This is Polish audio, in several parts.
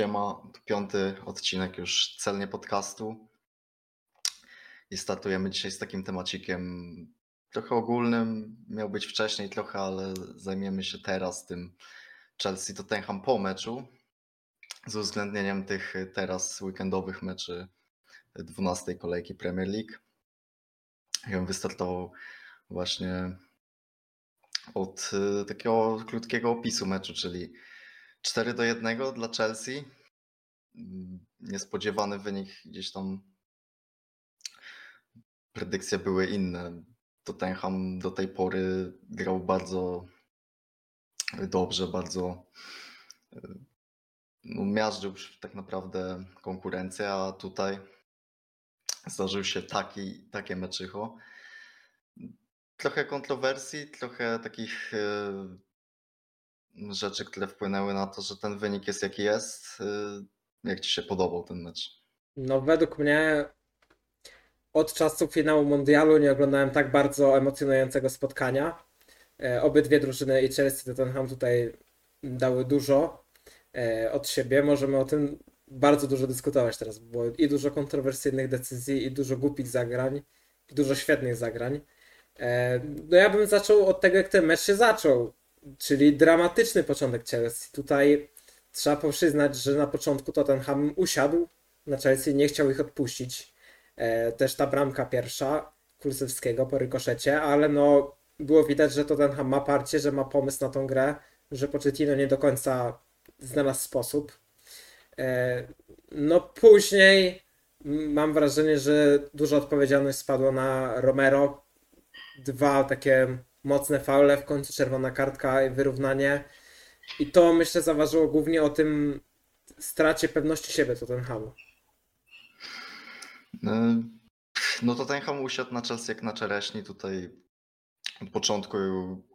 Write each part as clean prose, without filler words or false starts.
Siema, to 5. odcinek już celnie podcastu i startujemy dzisiaj z takim temacikiem trochę ogólnym, miał być wcześniej trochę, ale zajmiemy się teraz tym Chelsea-Tottenham po meczu z uwzględnieniem tych teraz weekendowych meczy 12. kolejki Premier League. Ja wystartował właśnie od takiego krótkiego opisu meczu, czyli 4-1 dla Chelsea. Niespodziewany wynik, gdzieś tam predykcje były inne. Tottenham do tej pory grał bardzo dobrze, bardzo miażdżył tak naprawdę konkurencję, a tutaj zdarzył się takie meczycho. Trochę kontrowersji, trochę takich rzeczy, które wpłynęły na to, że ten wynik jest jaki jest. Jak Ci się podobał ten mecz? No według mnie od czasu finału Mundialu nie oglądałem tak bardzo emocjonującego spotkania. Obydwie drużyny, i Chelsea, i Tottenham, tutaj dały dużo od siebie. Możemy o tym bardzo dużo dyskutować teraz, bo było i dużo kontrowersyjnych decyzji, i dużo głupich zagrań, i dużo świetnych zagrań. No ja bym zaczął od tego, jak ten mecz się zaczął. Czyli dramatyczny początek Chelsea. Tutaj trzeba przyznać, że na początku Tottenham usiadł na Chelsea, nie chciał ich odpuścić. Też ta bramka pierwsza Kulusevskiego po rykoszecie, ale no było widać, że Tottenham ma parcie, że ma pomysł na tą grę, że Pochettino nie do końca znalazł sposób. No później mam wrażenie, że duża odpowiedzialność spadła na Romero. Dwa takie mocne faule, w końcu czerwona kartka i wyrównanie. I to myślę zaważyło głównie o tym stracie pewności siebie Tottenhamu. No Tottenham usiadł na Chelsea jak na czereśni. Tutaj od początku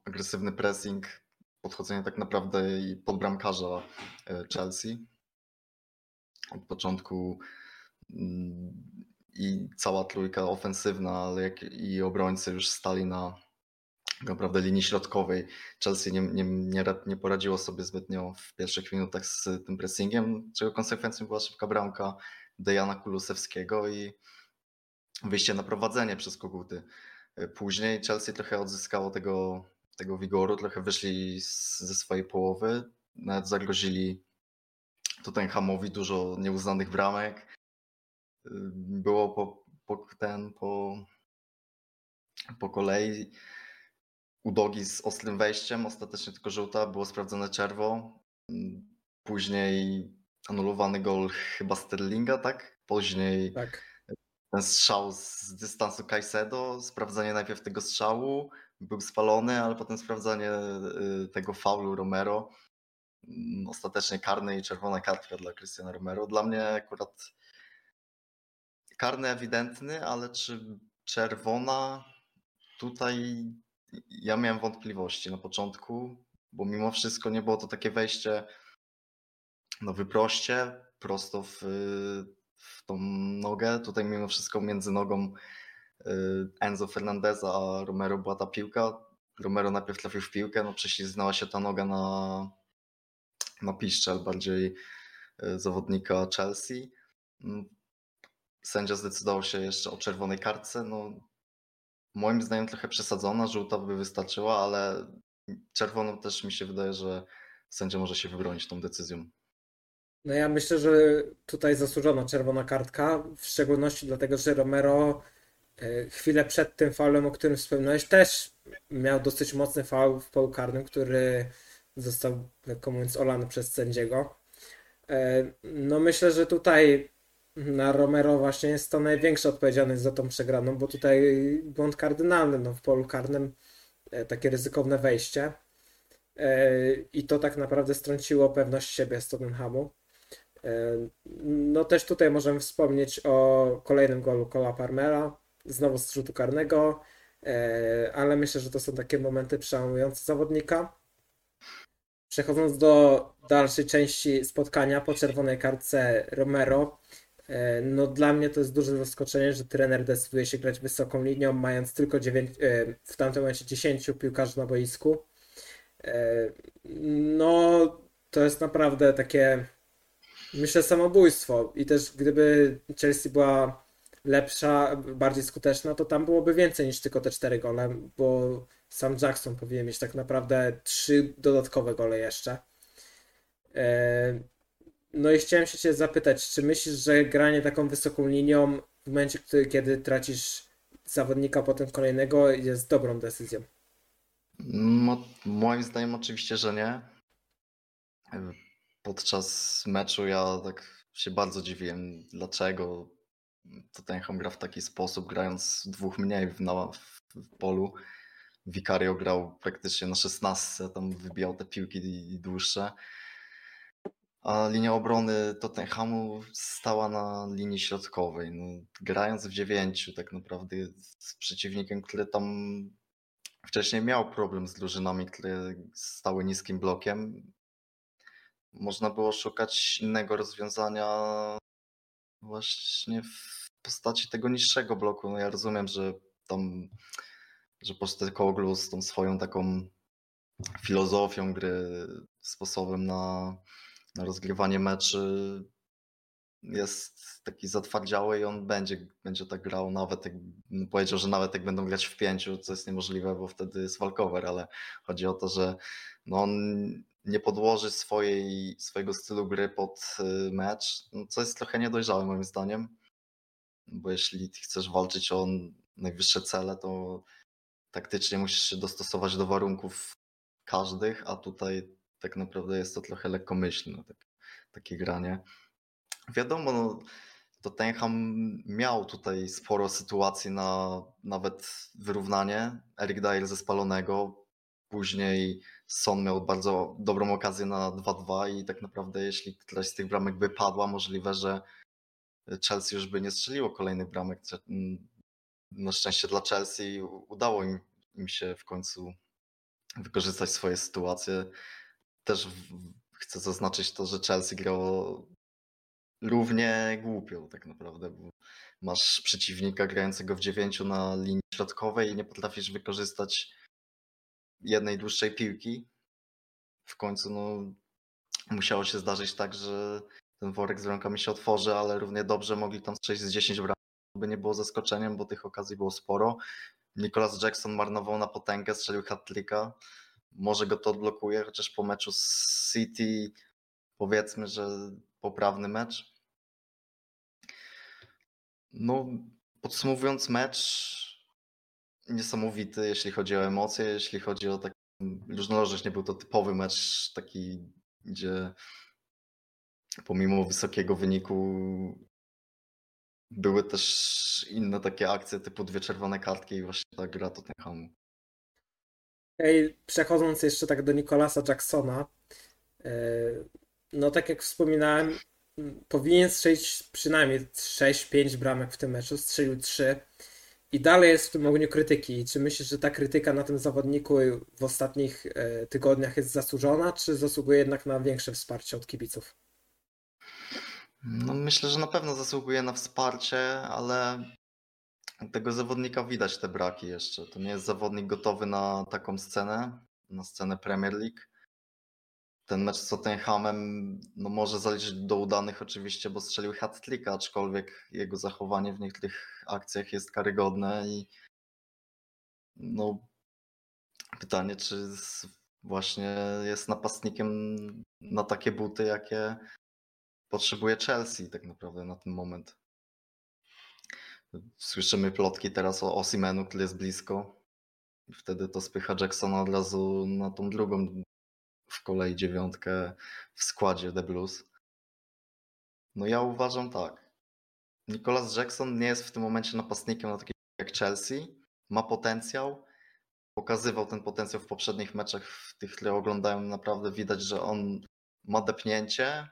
agresywny pressing, podchodzenie tak naprawdę i pod bramkarza Chelsea. Od początku i cała trójka ofensywna, ale jak i obrońcy już stali na naprawdę linii środkowej. Chelsea nie poradziło sobie zbytnio w pierwszych minutach z tym pressingiem, czego konsekwencją była szybka bramka Dejana Kulusevskiego i wyjście na prowadzenie przez Koguty. Później Chelsea trochę odzyskało tego wigoru, trochę wyszli ze swojej połowy, nawet zagrozili Tottenhamowi dużo nieuznanych bramek. Było po kolei udogi z ostrym wejściem, ostatecznie tylko żółta, było sprawdzone czerwo. Później anulowany gol chyba Sterlinga, tak? Później tak. Ten strzał z dystansu Caicedo, sprawdzenie najpierw tego strzału, był spalony, ale potem sprawdzenie tego faulu Romero. Ostatecznie karny i czerwona kartka dla Cristiano Romero. Dla mnie akurat karny ewidentny, ale czy czerwona tutaj... Ja miałem wątpliwości na początku, bo mimo wszystko nie było to takie wejście na wyproście, prosto w tą nogę. Tutaj mimo wszystko między nogą Enzo Fernandeza a Romero była ta piłka. Romero najpierw trafił w piłkę, no prześliznęła się ta noga na piszczel bardziej zawodnika Chelsea. Sędzia zdecydował się jeszcze o czerwonej kartce. No, moim zdaniem trochę przesadzona, żółta by wystarczyła, ale czerwoną też mi się wydaje, że sędzia może się wybronić tą decyzją. No ja myślę, że tutaj zasłużona czerwona kartka, w szczególności dlatego, że Romero chwilę przed tym faulem, o którym wspomniałeś, też miał dosyć mocny faul w polu karnym, który został, jak mówiąc, olany przez sędziego. No myślę, że tutaj na Romero właśnie jest to największa odpowiedzialność za tą przegraną, bo tutaj błąd kardynalny, no w polu karnym takie ryzykowne wejście i to tak naprawdę strąciło pewność siebie z Tottenhamu. No też tutaj możemy wspomnieć o kolejnym golu Cole'a Palmera, znowu z rzutu karnego, ale myślę, że to są takie momenty przełamujące zawodnika. Przechodząc do dalszej części spotkania, po czerwonej kartce Romero, no dla mnie to jest duże zaskoczenie, że trener decyduje się grać wysoką linią, mając tylko 9, w tamtym momencie 10 piłkarzy na boisku. No to jest naprawdę takie myślę, samobójstwo. I też gdyby Chelsea była lepsza, bardziej skuteczna, to tam byłoby więcej niż tylko te 4 gole, bo sam Jackson powinien mieć tak naprawdę 3 dodatkowe gole jeszcze. No i chciałem się Cię zapytać, czy myślisz, że granie taką wysoką linią w momencie, kiedy tracisz zawodnika, potem kolejnego, jest dobrą decyzją? Moim zdaniem oczywiście, że nie. Podczas meczu ja tak się bardzo dziwiłem, dlaczego Tottenham gra w taki sposób, grając 2 mniej w polu. Vicario grał praktycznie na 16, tam wybijał te piłki i dłuższe. A linia obrony Tottenhamu stała na linii środkowej. No, grając w 9 tak naprawdę z przeciwnikiem, który tam wcześniej miał problem z drużynami, które stały niskim blokiem, można było szukać innego rozwiązania właśnie w postaci tego niższego bloku. No ja rozumiem, że Postecoglou z tą swoją taką filozofią gry, sposobem na rozgrywanie meczy jest taki zatwardziały i on będzie tak grał, nawet jak powiedział, że nawet jak będą grać w 5, co jest niemożliwe, bo wtedy jest walkover, ale chodzi o to, że no on nie podłoży swojego stylu gry pod mecz, no co jest trochę niedojrzałe moim zdaniem, bo jeśli chcesz walczyć o najwyższe cele, to taktycznie musisz się dostosować do warunków każdych, a tutaj tak naprawdę jest to trochę lekkomyślne takie granie. Wiadomo, no, Tottenham miał tutaj sporo sytuacji na nawet wyrównanie. Eric Dyer ze spalonego, później Son miał bardzo dobrą okazję na 2-2 i tak naprawdę jeśli któraś z tych bramek by padła, możliwe, że Chelsea już by nie strzeliło kolejnych bramek. Na szczęście dla Chelsea udało im się w końcu wykorzystać swoje sytuacje. Też chcę zaznaczyć to, że Chelsea grało równie głupio tak naprawdę, bo masz przeciwnika grającego w 9 na linii środkowej i nie potrafisz wykorzystać jednej dłuższej piłki. W końcu no, musiało się zdarzyć tak, że ten worek z rękami się otworzy, ale równie dobrze mogli tam strzelić z 10 bramek, by nie było zaskoczeniem, bo tych okazji było sporo. Nicolas Jackson marnował na potęgę, strzelił hat-tricka. Może go to odblokuje, chociaż po meczu z City powiedzmy, że poprawny mecz. No, podsumowując, mecz niesamowity, jeśli chodzi o emocje, jeśli chodzi o taką różnorodność. Nie był to typowy mecz taki, gdzie pomimo wysokiego wyniku były też inne takie akcje typu 2 czerwone kartki i właśnie ta gra Tottenhamu. Przechodząc jeszcze tak do Nicolasa Jacksona, no tak jak wspominałem, powinien strzelić przynajmniej 6-5 bramek w tym meczu, strzelił 3 i dalej jest w tym ogniu krytyki. I czy myślisz, że ta krytyka na tym zawodniku w ostatnich tygodniach jest zasłużona, czy zasługuje jednak na większe wsparcie od kibiców? No myślę, że na pewno zasługuje na wsparcie, ale tego zawodnika widać te braki jeszcze. To nie jest zawodnik gotowy na taką scenę, na scenę Premier League. Ten mecz z Tottenhamem no może zaliczyć do udanych oczywiście, bo strzelił hat-tricka, aczkolwiek jego zachowanie w niektórych akcjach jest karygodne i no pytanie, czy właśnie jest napastnikiem na takie buty, jakie potrzebuje Chelsea tak naprawdę na ten moment. Słyszymy plotki teraz o Osimhenu, który jest blisko i wtedy to spycha Jacksona od razu na tą drugą w kolei 9 w składzie The Blues. No ja uważam tak. Nicolas Jackson nie jest w tym momencie napastnikiem na takiej jak Chelsea. Ma potencjał. Pokazywał ten potencjał w poprzednich meczach, w tych, które oglądają, naprawdę widać, że on ma depnięcie,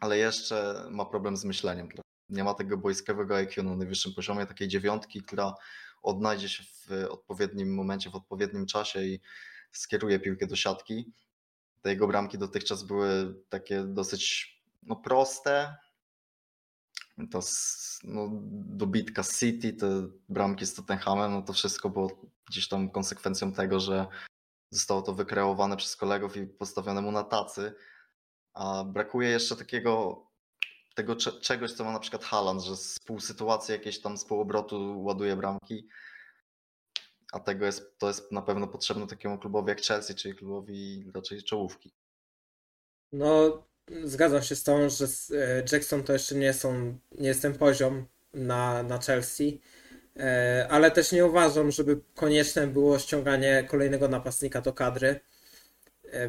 ale jeszcze ma problem z myśleniem. Nie ma tego boiskowego IQ na najwyższym poziomie, takiej 9, która odnajdzie się w odpowiednim momencie, w odpowiednim czasie i skieruje piłkę do siatki. Te jego bramki dotychczas były takie dosyć no, proste. To no, dobitka City, te bramki z Tottenhamem, no to wszystko było gdzieś tam konsekwencją tego, że zostało to wykreowane przez kolegów i postawione mu na tacy. A brakuje jeszcze takiego tego czegoś, co ma na przykład Haaland, że z pół sytuacji jakieś tam z półobrotu ładuje bramki, a tego jest, to jest na pewno potrzebne takiemu klubowi jak Chelsea, czyli klubowi raczej czołówki. No, zgadzam się z tą, że Jackson to jeszcze nie jest ten poziom na Chelsea, ale też nie uważam, żeby konieczne było ściąganie kolejnego napastnika do kadry.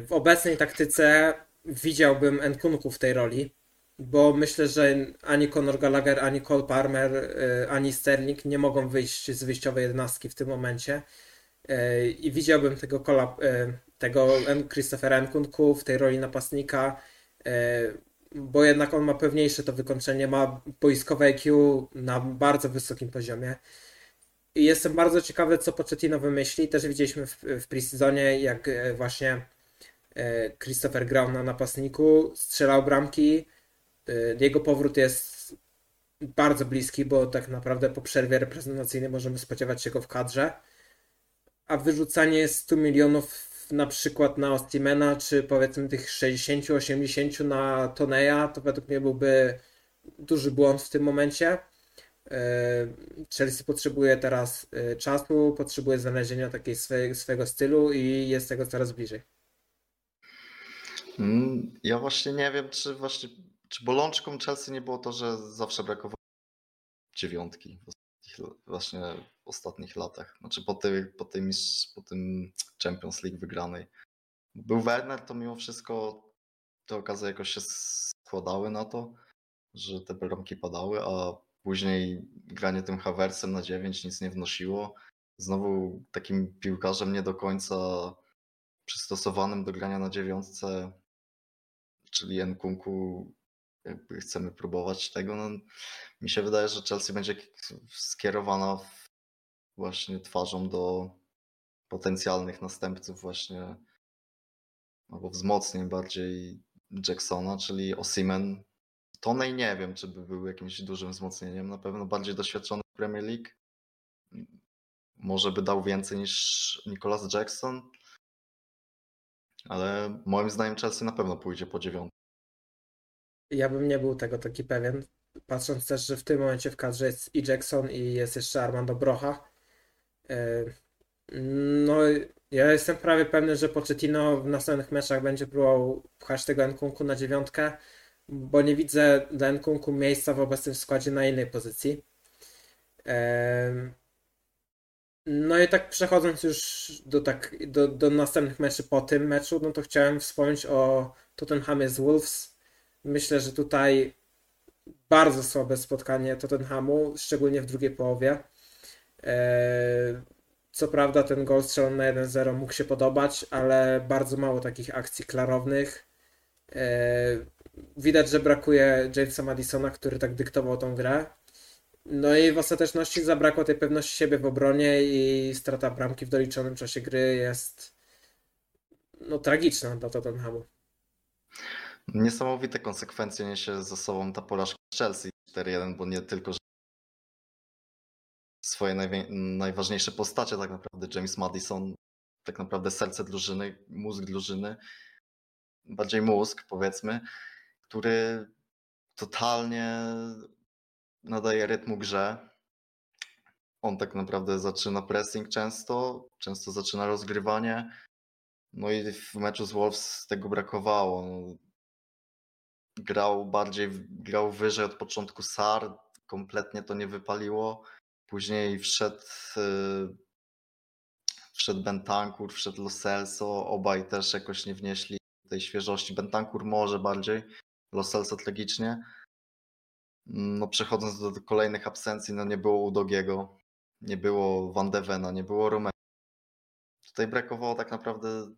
W obecnej taktyce widziałbym Nkunku w tej roli, bo myślę, że ani Conor Gallagher, ani Cole Palmer, ani Sterling nie mogą wyjść z wyjściowej jedenastki w tym momencie i widziałbym tego Christophera Nkunku w tej roli napastnika, bo jednak on ma pewniejsze to wykończenie, ma boiskowe IQ na bardzo wysokim poziomie. I jestem bardzo ciekawy, co Pochettino wymyśli. Też widzieliśmy w pre-sezonie, jak właśnie Christopher grał na napastniku, strzelał bramki. Jego powrót jest bardzo bliski, bo tak naprawdę po przerwie reprezentacyjnej możemy spodziewać się go w kadrze. A wyrzucanie 100 milionów na przykład na Osimena, czy powiedzmy tych 60-80 na Toneja, to według mnie byłby duży błąd w tym momencie. Chelsea potrzebuje teraz czasu, potrzebuje znalezienia takiej swojego stylu i jest tego coraz bliżej. Ja właśnie nie wiem, czy bolączką Chelsea nie było to, że zawsze brakowało dziewiątki właśnie w ostatnich latach, znaczy po tym Champions League wygranej. Był Werner, to mimo wszystko te okazje jakoś się składały na to, że te bramki padały, a później granie tym Haversem na 9 nic nie wnosiło. Znowu takim piłkarzem nie do końca przystosowanym do grania na dziewiątce, czyli Nkunku, jakby chcemy próbować tego. No, mi się wydaje, że Chelsea będzie skierowana właśnie twarzą do potencjalnych następców właśnie, albo wzmocnień bardziej Jacksona, czyli Osimhen. Toney nie wiem, czy by był jakimś dużym wzmocnieniem, na pewno bardziej doświadczony w Premier League. Może by dał więcej niż Nicolas Jackson, ale moim zdaniem Chelsea na pewno pójdzie po dziewiątkę. Ja bym nie był tego taki pewien, patrząc też, że w tym momencie w kadrze jest i Jackson, i jest jeszcze Armando Brocha. No, ja jestem prawie pewny, że Pochettino w następnych meczach będzie próbował pchać tego Nkunku na dziewiątkę, bo nie widzę dla Nkunku miejsca w obecnym składzie na innej pozycji. No i tak przechodząc już do następnych meczy po tym meczu, no to chciałem wspomnieć o Tottenhamie z Wolves. Myślę, że tutaj bardzo słabe spotkanie Tottenhamu, szczególnie w drugiej połowie. Co prawda ten gol strzelony na 1-0 mógł się podobać, ale bardzo mało takich akcji klarownych. Widać, że brakuje Jamesa Maddisona, który tak dyktował tą grę. No i w ostateczności zabrakło tej pewności siebie w obronie i strata bramki w doliczonym czasie gry jest no, tragiczna dla Tottenhamu. Niesamowite konsekwencje niesie ze sobą ta porażka Chelsea 4-1, bo nie tylko, że swoje najważniejsze postacie tak naprawdę, James Maddison, tak naprawdę serce drużyny, mózg drużyny, bardziej mózg powiedzmy, który totalnie nadaje rytmu grze. On tak naprawdę zaczyna pressing często zaczyna rozgrywanie. No i w meczu z Wolves tego brakowało. Grał wyżej od początku Sar, kompletnie to nie wypaliło. Później wszedł Bentancur, wszedł Lo Celso, obaj też jakoś nie wnieśli tej świeżości. Bentancur może bardziej, Lo Celso tragicznie. No, przechodząc do kolejnych absencji, no nie było Udogiego, nie było Van de Vena, nie było Romero. Tutaj brakowało tak naprawdę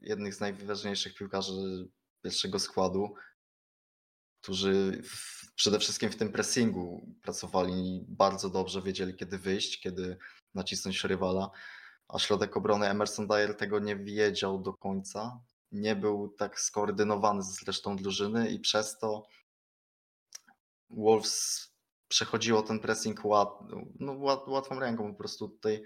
jednych z najważniejszych piłkarzy pierwszego składu, którzy przede wszystkim w tym pressingu pracowali bardzo dobrze, wiedzieli kiedy wyjść, kiedy nacisnąć rywala, a środek obrony Emerson Dyer tego nie wiedział do końca, nie był tak skoordynowany z resztą drużyny i przez to Wolves przechodziło ten pressing łatwą ręką po prostu tutaj.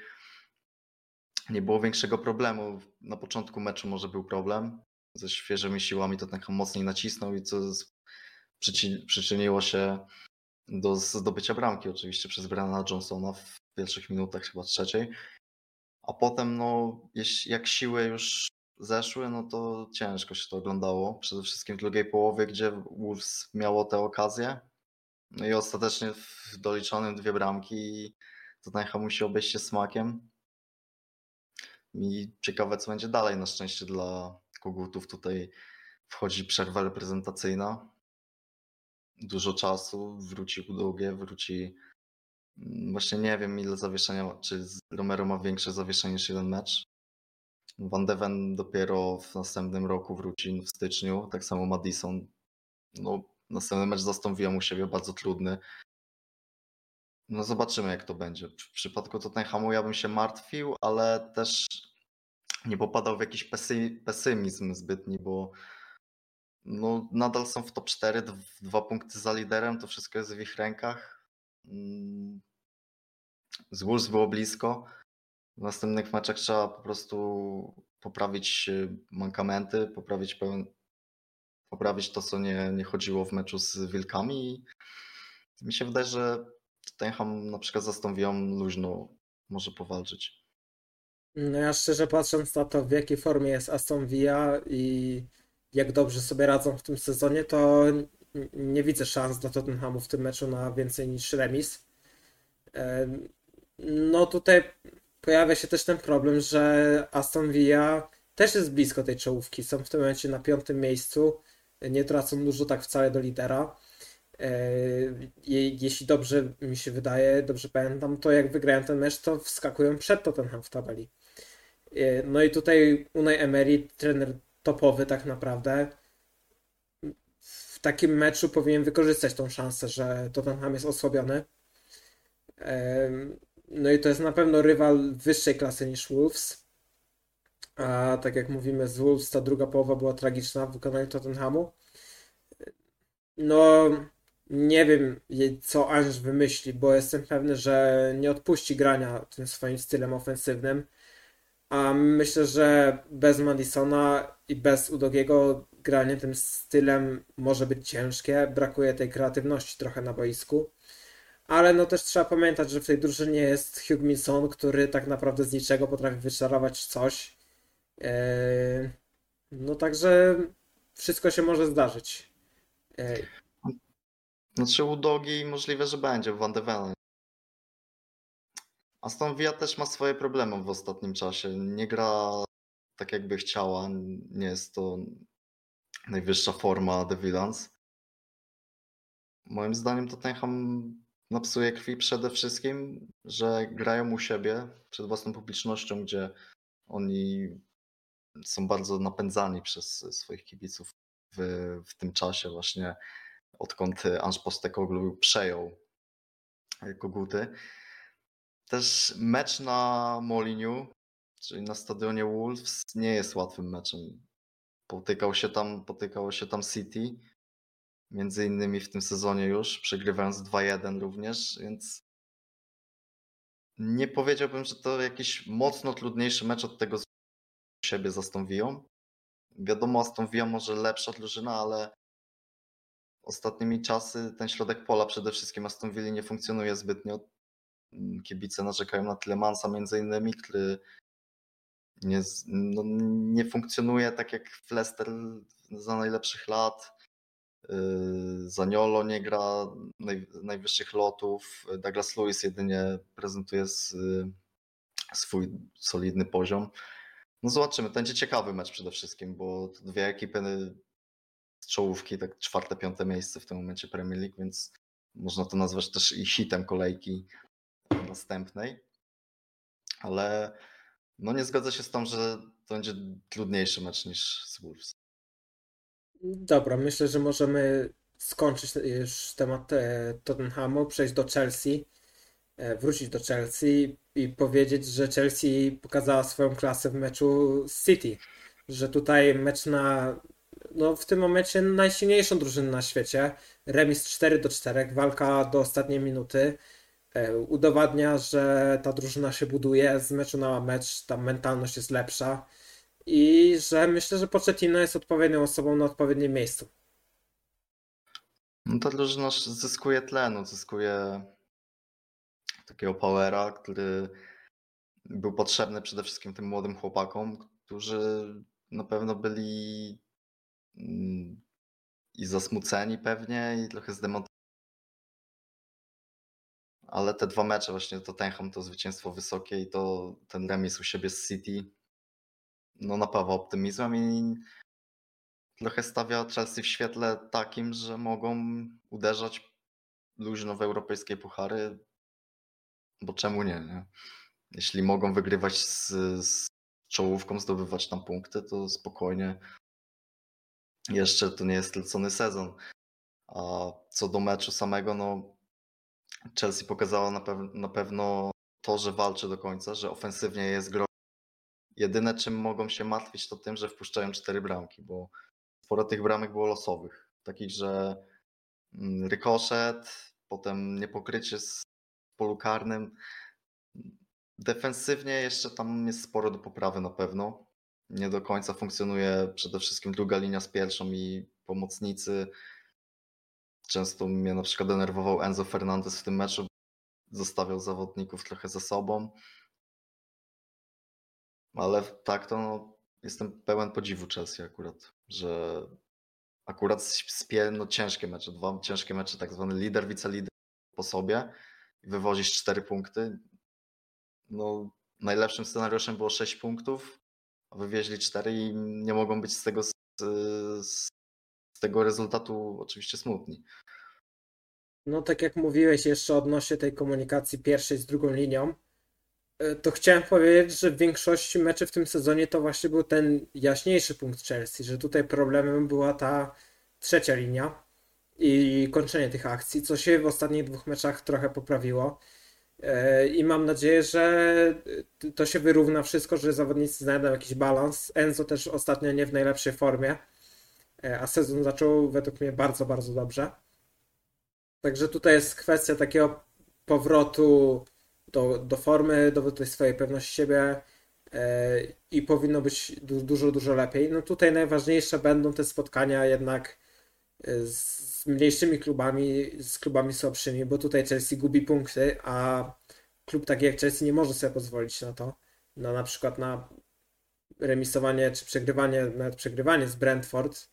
Nie było większego problemu. Na początku meczu może był problem. ze świeżymi siłami Tottenham mocniej nacisnął i co przyczyniło się do zdobycia bramki oczywiście przez Briana Johnsona w pierwszych minutach chyba trzeciej. A potem no, jak siły już zeszły, no to ciężko się to oglądało. Przede wszystkim w drugiej połowie, gdzie Wolves miało te okazje. No i ostatecznie w doliczonym dwie bramki i Tottenham musi obejść się smakiem. I ciekawe, co będzie dalej. Na szczęście dla Kogutów tutaj wchodzi przerwa reprezentacyjna. Dużo czasu, wróci Udogie, wróci... Właśnie nie wiem, ile zawieszenia, czy Romero ma większe zawieszenie niż jeden mecz. Van de Ven dopiero w następnym roku wróci w styczniu, tak samo Maddison. No, następny mecz zastąpiłem u siebie, bardzo trudny. No zobaczymy, jak to będzie. W przypadku Tottenhamu ja bym się martwił, ale też nie popadał w jakiś pesymizm zbytni, bo no, nadal są w top 4, 2 punkty za liderem, to wszystko jest w ich rękach. Z Wolves było blisko. W następnych meczach trzeba po prostu poprawić mankamenty, poprawić to, co nie chodziło w meczu z Wilkami. I mi się wydaje, że Tottenham na przykład z Aston Villą luźno może powalczyć. No ja szczerze patrząc na to, w jakiej formie jest Aston Villa i jak dobrze sobie radzą w tym sezonie, to nie widzę szans dla Tottenhamu w tym meczu na więcej niż remis. No tutaj pojawia się też ten problem, że Aston Villa też jest blisko tej czołówki. Są w tym momencie na 5. miejscu, nie tracą dużo tak wcale do lidera. Jeśli dobrze mi się wydaje, dobrze pamiętam, to jak wygrają ten mecz, to wskakują przed Tottenham w tabeli. No i tutaj Unai Emery, trener topowy tak naprawdę, w takim meczu powinien wykorzystać tą szansę, że Tottenham jest osłabiony. No i to jest na pewno rywal wyższej klasy niż Wolves. A tak jak mówimy, z Wolves ta druga połowa była tragiczna w wykonaniu Tottenhamu. No nie wiem, co Ange wymyśli, bo jestem pewny, że nie odpuści grania tym swoim stylem ofensywnym. A myślę, że bez Maddisona i bez Udogiego granie tym stylem może być ciężkie. Brakuje tej kreatywności trochę na boisku. Ale no też trzeba pamiętać, że w tej drużynie jest Heung-min Son, który tak naprawdę z niczego potrafi wyczarować coś. No także wszystko się może zdarzyć. Znaczy Udogi możliwe, że będzie w Van de Ven. Aston Villa też ma swoje problemy w ostatnim czasie. Nie gra tak, jakby chciała. Nie jest to najwyższa forma de Villans. Moim zdaniem Tottenham napsuje krwi przede wszystkim, że grają u siebie przed własną publicznością, gdzie oni są bardzo napędzani przez swoich kibiców w tym czasie właśnie, odkąd Ange Postecoglou przejął koguty. Też mecz na Moliniu, czyli na stadionie Wolves, nie jest łatwym meczem. Potykało się tam City, między innymi w tym sezonie już, przegrywając 2-1 również, więc nie powiedziałbym, że to jakiś mocno trudniejszy mecz od tego z siebie z Aston Villą. Wiadomo, Aston Villa może lepsza drużyna, ale ostatnimi czasy ten środek pola przede wszystkim Aston Villa nie funkcjonuje zbytnio. Kibice narzekają na Tielemannsa między innymi, który nie funkcjonuje tak jak w Leicester za najlepszych lat. Zaniolo nie gra najwyższych lotów. Douglas Lewis jedynie prezentuje swój solidny poziom. No zobaczymy, to będzie ciekawy mecz przede wszystkim, bo to dwie ekipy z czołówki, tak 4., 5. miejsce w tym momencie Premier League, więc można to nazwać też i hitem kolejki następnej. Ale no nie zgodzę się z tym, że to będzie trudniejszy mecz niż z Wolves. Dobra, myślę, że możemy skończyć już temat Tottenhamu, przejść do Chelsea, wrócić do Chelsea i powiedzieć, że Chelsea pokazała swoją klasę w meczu z City, że tutaj mecz w tym momencie najsilniejszą drużynę na świecie, remis 4-4, walka do ostatniej minuty, udowadnia, że ta drużyna się buduje z meczu na mecz, ta mentalność jest lepsza. i że myślę, że Pochettino jest odpowiednią osobą na odpowiednim miejscu. No ta drużyna zyskuje tlenu, zyskuje takiego powera, który był potrzebny przede wszystkim tym młodym chłopakom, którzy na pewno byli i zasmuceni pewnie i trochę zdemotywowani. Ale te dwa mecze właśnie Tottenham, to zwycięstwo wysokie i to ten remis u siebie z City no napawa optymizmem i trochę stawia Chelsea w świetle takim, że mogą uderzać luźno w europejskie puchary, bo czemu nie? Jeśli mogą wygrywać z czołówką, zdobywać tam punkty, to spokojnie. Jeszcze to nie jest stracony sezon. A co do meczu samego, no Chelsea pokazała na pewno to, że walczy do końca, że ofensywnie jest groźna. Jedyne czym mogą się martwić to tym, że wpuszczają 4 bramki, bo sporo tych bramek było losowych. Takich, że rykoszet, potem niepokrycie z polu karnym. Defensywnie jeszcze tam jest sporo do poprawy na pewno. Nie do końca funkcjonuje przede wszystkim druga linia z pierwszą i pomocnicy. Często mnie na przykład denerwował Enzo Fernandez w tym meczu. Zostawiał zawodników trochę za sobą. Ale tak to no, jestem pełen podziwu Chelsea akurat, że akurat spie no, ciężkie mecze. 2 ciężkie mecze, tak zwany lider, wicelider po sobie. Wywozisz 4 punkty. No, najlepszym scenariuszem było 6 punktów, a wywieźli 4 i nie mogą być z tego rezultatu oczywiście smutni. No tak jak mówiłeś jeszcze odnośnie tej komunikacji pierwszej z drugą linią, to chciałem powiedzieć, że w większości meczy w tym sezonie to właśnie był ten jaśniejszy punkt Chelsea, że tutaj problemem była ta trzecia linia i kończenie tych akcji, co się w ostatnich 2 meczach trochę poprawiło. I mam nadzieję, że to się wyrówna wszystko, że zawodnicy znajdą jakiś balans. Enzo też ostatnio nie w najlepszej formie, a sezon zaczął według mnie bardzo, bardzo dobrze. Także tutaj jest kwestia takiego powrotu do formy, do tej swojej pewności siebie i powinno być dużo, dużo lepiej. No tutaj najważniejsze będą te spotkania jednak z mniejszymi klubami, z klubami słabszymi, bo tutaj Chelsea gubi punkty, a klub taki jak Chelsea nie może sobie pozwolić na to, na przykład na remisowanie czy przegrywanie, nawet przegrywanie z Brentford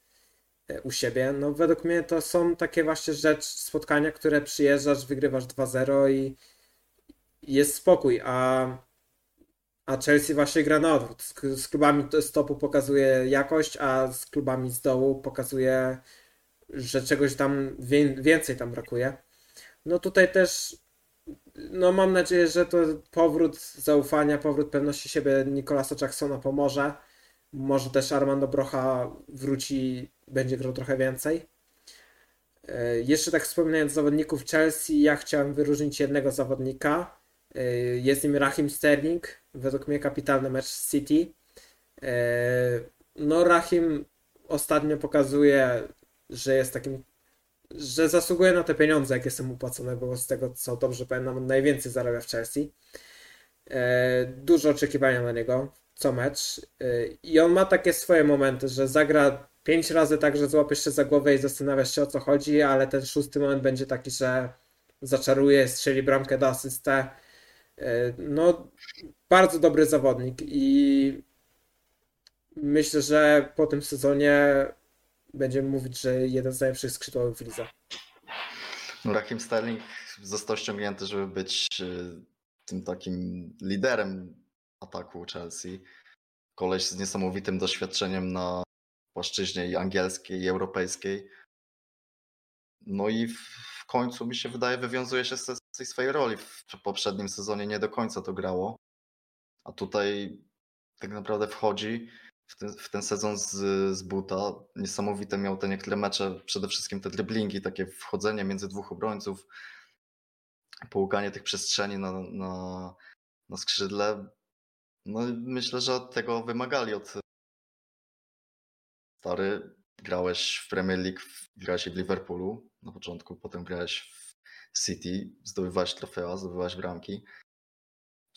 u siebie. No według mnie to są takie właśnie spotkania, które przyjeżdżasz, wygrywasz 2-0 i jest spokój, a Chelsea właśnie gra na odwrót. Z klubami z topu pokazuje jakość, a z klubami z dołu pokazuje, że czegoś tam więcej tam brakuje. No tutaj też no mam nadzieję, że to powrót zaufania, powrót pewności siebie Nicolasa Jacksona pomoże. Może też Armando Brocha wróci, będzie grał trochę więcej. Jeszcze tak wspominając zawodników Chelsea, ja chciałem wyróżnić jednego zawodnika. Jest nim Raheem Sterling, według mnie kapitalny mecz z City. No Raheem ostatnio pokazuje, że jest takim, że zasługuje na te pieniądze, jakie są mu płacone, bo z tego co dobrze pamiętam, najwięcej zarabia w Chelsea. Dużo oczekiwania na niego co mecz i on ma takie swoje momenty, że zagra 5 razy tak, że złapiesz się za głowę i zastanawiasz się o co chodzi, ale ten 6. moment będzie taki, że zaczaruje, strzeli bramkę, da asystę. No bardzo dobry zawodnik i myślę, że po tym sezonie będziemy mówić, że jeden z najlepszych skrzydłowych w lidze. Raheem Sterling został ściągnięty, żeby być tym takim liderem ataku Chelsea. Koleś z niesamowitym doświadczeniem na płaszczyźnie i angielskiej, i europejskiej. No i w końcu, mi się wydaje, wywiązuje się z tej swojej roli. W poprzednim sezonie nie do końca to grało, a tutaj tak naprawdę wchodzi w ten sezon z buta. Niesamowite miał te niektóre mecze, przede wszystkim te driblingi, takie wchodzenie między 2 obrońców, połukanie tych przestrzeni na skrzydle. No i myślę, że tego wymagali od... Stary, grałeś w Premier League, grałeś w Liverpoolu na początku, potem grałeś w City, zdobywałeś trofea, zdobywałeś bramki.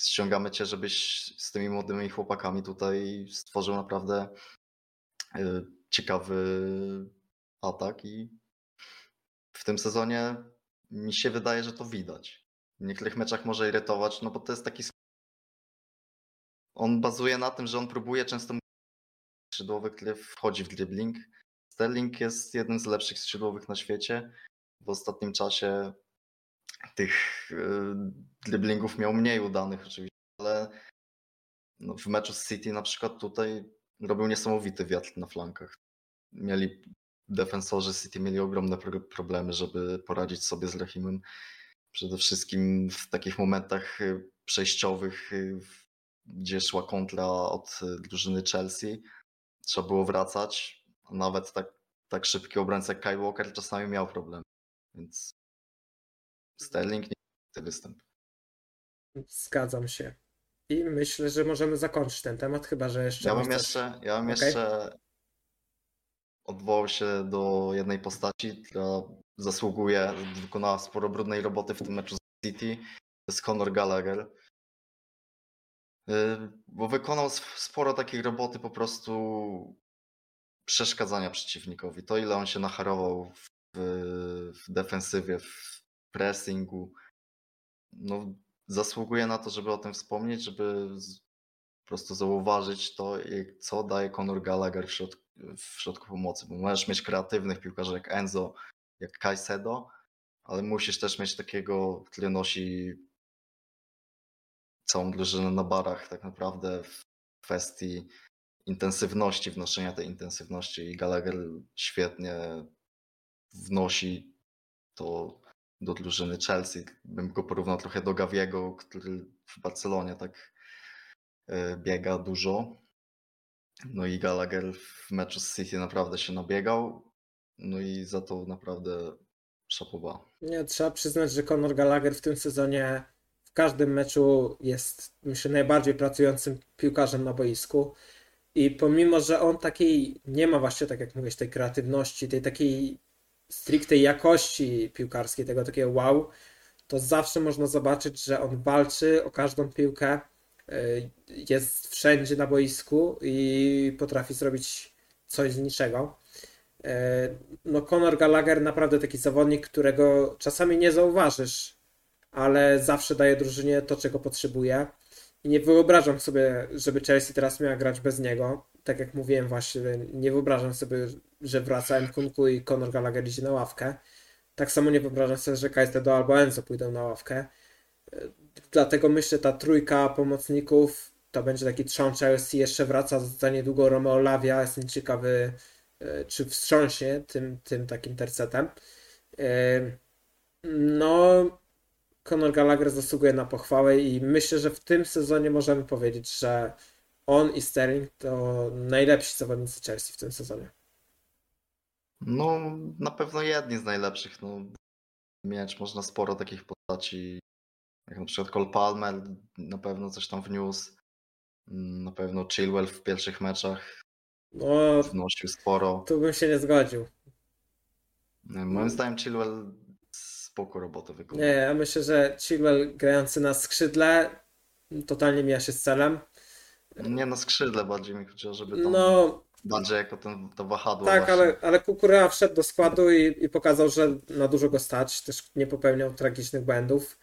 ściągamy cię, żebyś z tymi młodymi chłopakami tutaj stworzył naprawdę ciekawy atak i w tym sezonie mi się wydaje, że to widać. W niektórych meczach może irytować, no bo to jest taki... On bazuje na tym, że on próbuje często skrzydłowy, który wchodzi w dribbling. Sterling jest jednym z lepszych skrzydłowych na świecie. W ostatnim czasie tych dribblingów miał mniej udanych oczywiście, ale w meczu z City na przykład tutaj robił niesamowity wiatr na flankach. Defensorzy City mieli ogromne problemy, żeby poradzić sobie z Rahimem. Przede wszystkim w takich momentach przejściowych, gdzie szła kontra od drużyny Chelsea, trzeba było wracać. Nawet tak szybki obrońca jak Kyle Walker czasami miał problem. Więc Sterling nie miał ten występ. Zgadzam się. I myślę, że możemy zakończyć ten temat, chyba że jeszcze... Ja bym jeszcze odwołał się do jednej postaci, która zasługuje, wykonała sporo brudnej roboty w tym meczu z City. To jest Conor Gallagher. Bo wykonał sporo takiej roboty po prostu przeszkadzania przeciwnikowi. To ile on się nacharował w defensywie, w pressingu, no zasługuje na to, żeby o tym wspomnieć, żeby po prostu zauważyć to, co daje Conor Gallagher w środku pomocy. Bo możesz mieć kreatywnych piłkarzy jak Enzo, jak Caicedo, ale musisz też mieć takiego, który nosi całą drużynę na barach tak naprawdę w kwestii intensywności, wnoszenia tej intensywności, i Gallagher świetnie wnosi to do drużyny Chelsea. Bym go porównał trochę do Gaviego, który w Barcelonie tak biega dużo. No i Gallagher w meczu z City naprawdę się nabiegał. No i za to naprawdę szapoba. Nie, trzeba przyznać, że Conor Gallagher w tym sezonie w każdym meczu jest, myślę, najbardziej pracującym piłkarzem na boisku. I pomimo, że on takiej nie ma właśnie, tak jak mówisz, tej kreatywności, tej takiej strictej jakości piłkarskiej, tego takiego wow, to zawsze można zobaczyć, że on walczy o każdą piłkę, jest wszędzie na boisku i potrafi zrobić coś z niczego. No Conor Gallagher naprawdę taki zawodnik, którego czasami nie zauważysz, ale zawsze daje drużynie to, czego potrzebuje. I nie wyobrażam sobie, żeby Chelsea teraz miała grać bez niego. Tak jak mówiłem właśnie, nie wyobrażam sobie, że wraca Nkunku i Conor Gallagher idzie na ławkę. Tak samo nie wyobrażam sobie, że Caicedo albo Enzo pójdą na ławkę. Dlatego myślę, ta trójka pomocników to będzie taki trzon Chelsea. Jeszcze wraca za niedługo Romeo Lavia. Jestem ciekawy, czy wstrząśnie tym takim tercetem. No... Conor Gallagher zasługuje na pochwałę i myślę, że w tym sezonie możemy powiedzieć, że on i Sterling to najlepsi zawodnicy Chelsea w tym sezonie. No na pewno jedni z najlepszych. No, mieć można sporo takich postaci, jak na przykład Cole Palmer, na pewno coś tam wniósł. Na pewno Chilwell w pierwszych meczach wnosił sporo. Tu bym się nie zgodził. Moim zdaniem Chilwell spoko robotę wykonuje. Nie, ja myślę, że Chilwell grający na skrzydle totalnie mija się z celem. Nie na skrzydle, bardziej mi chodziło, żeby tam bardziej jako to wahadło. Tak, ale Kukurea wszedł do składu i pokazał, że na dużo go stać. Też nie popełniał tragicznych błędów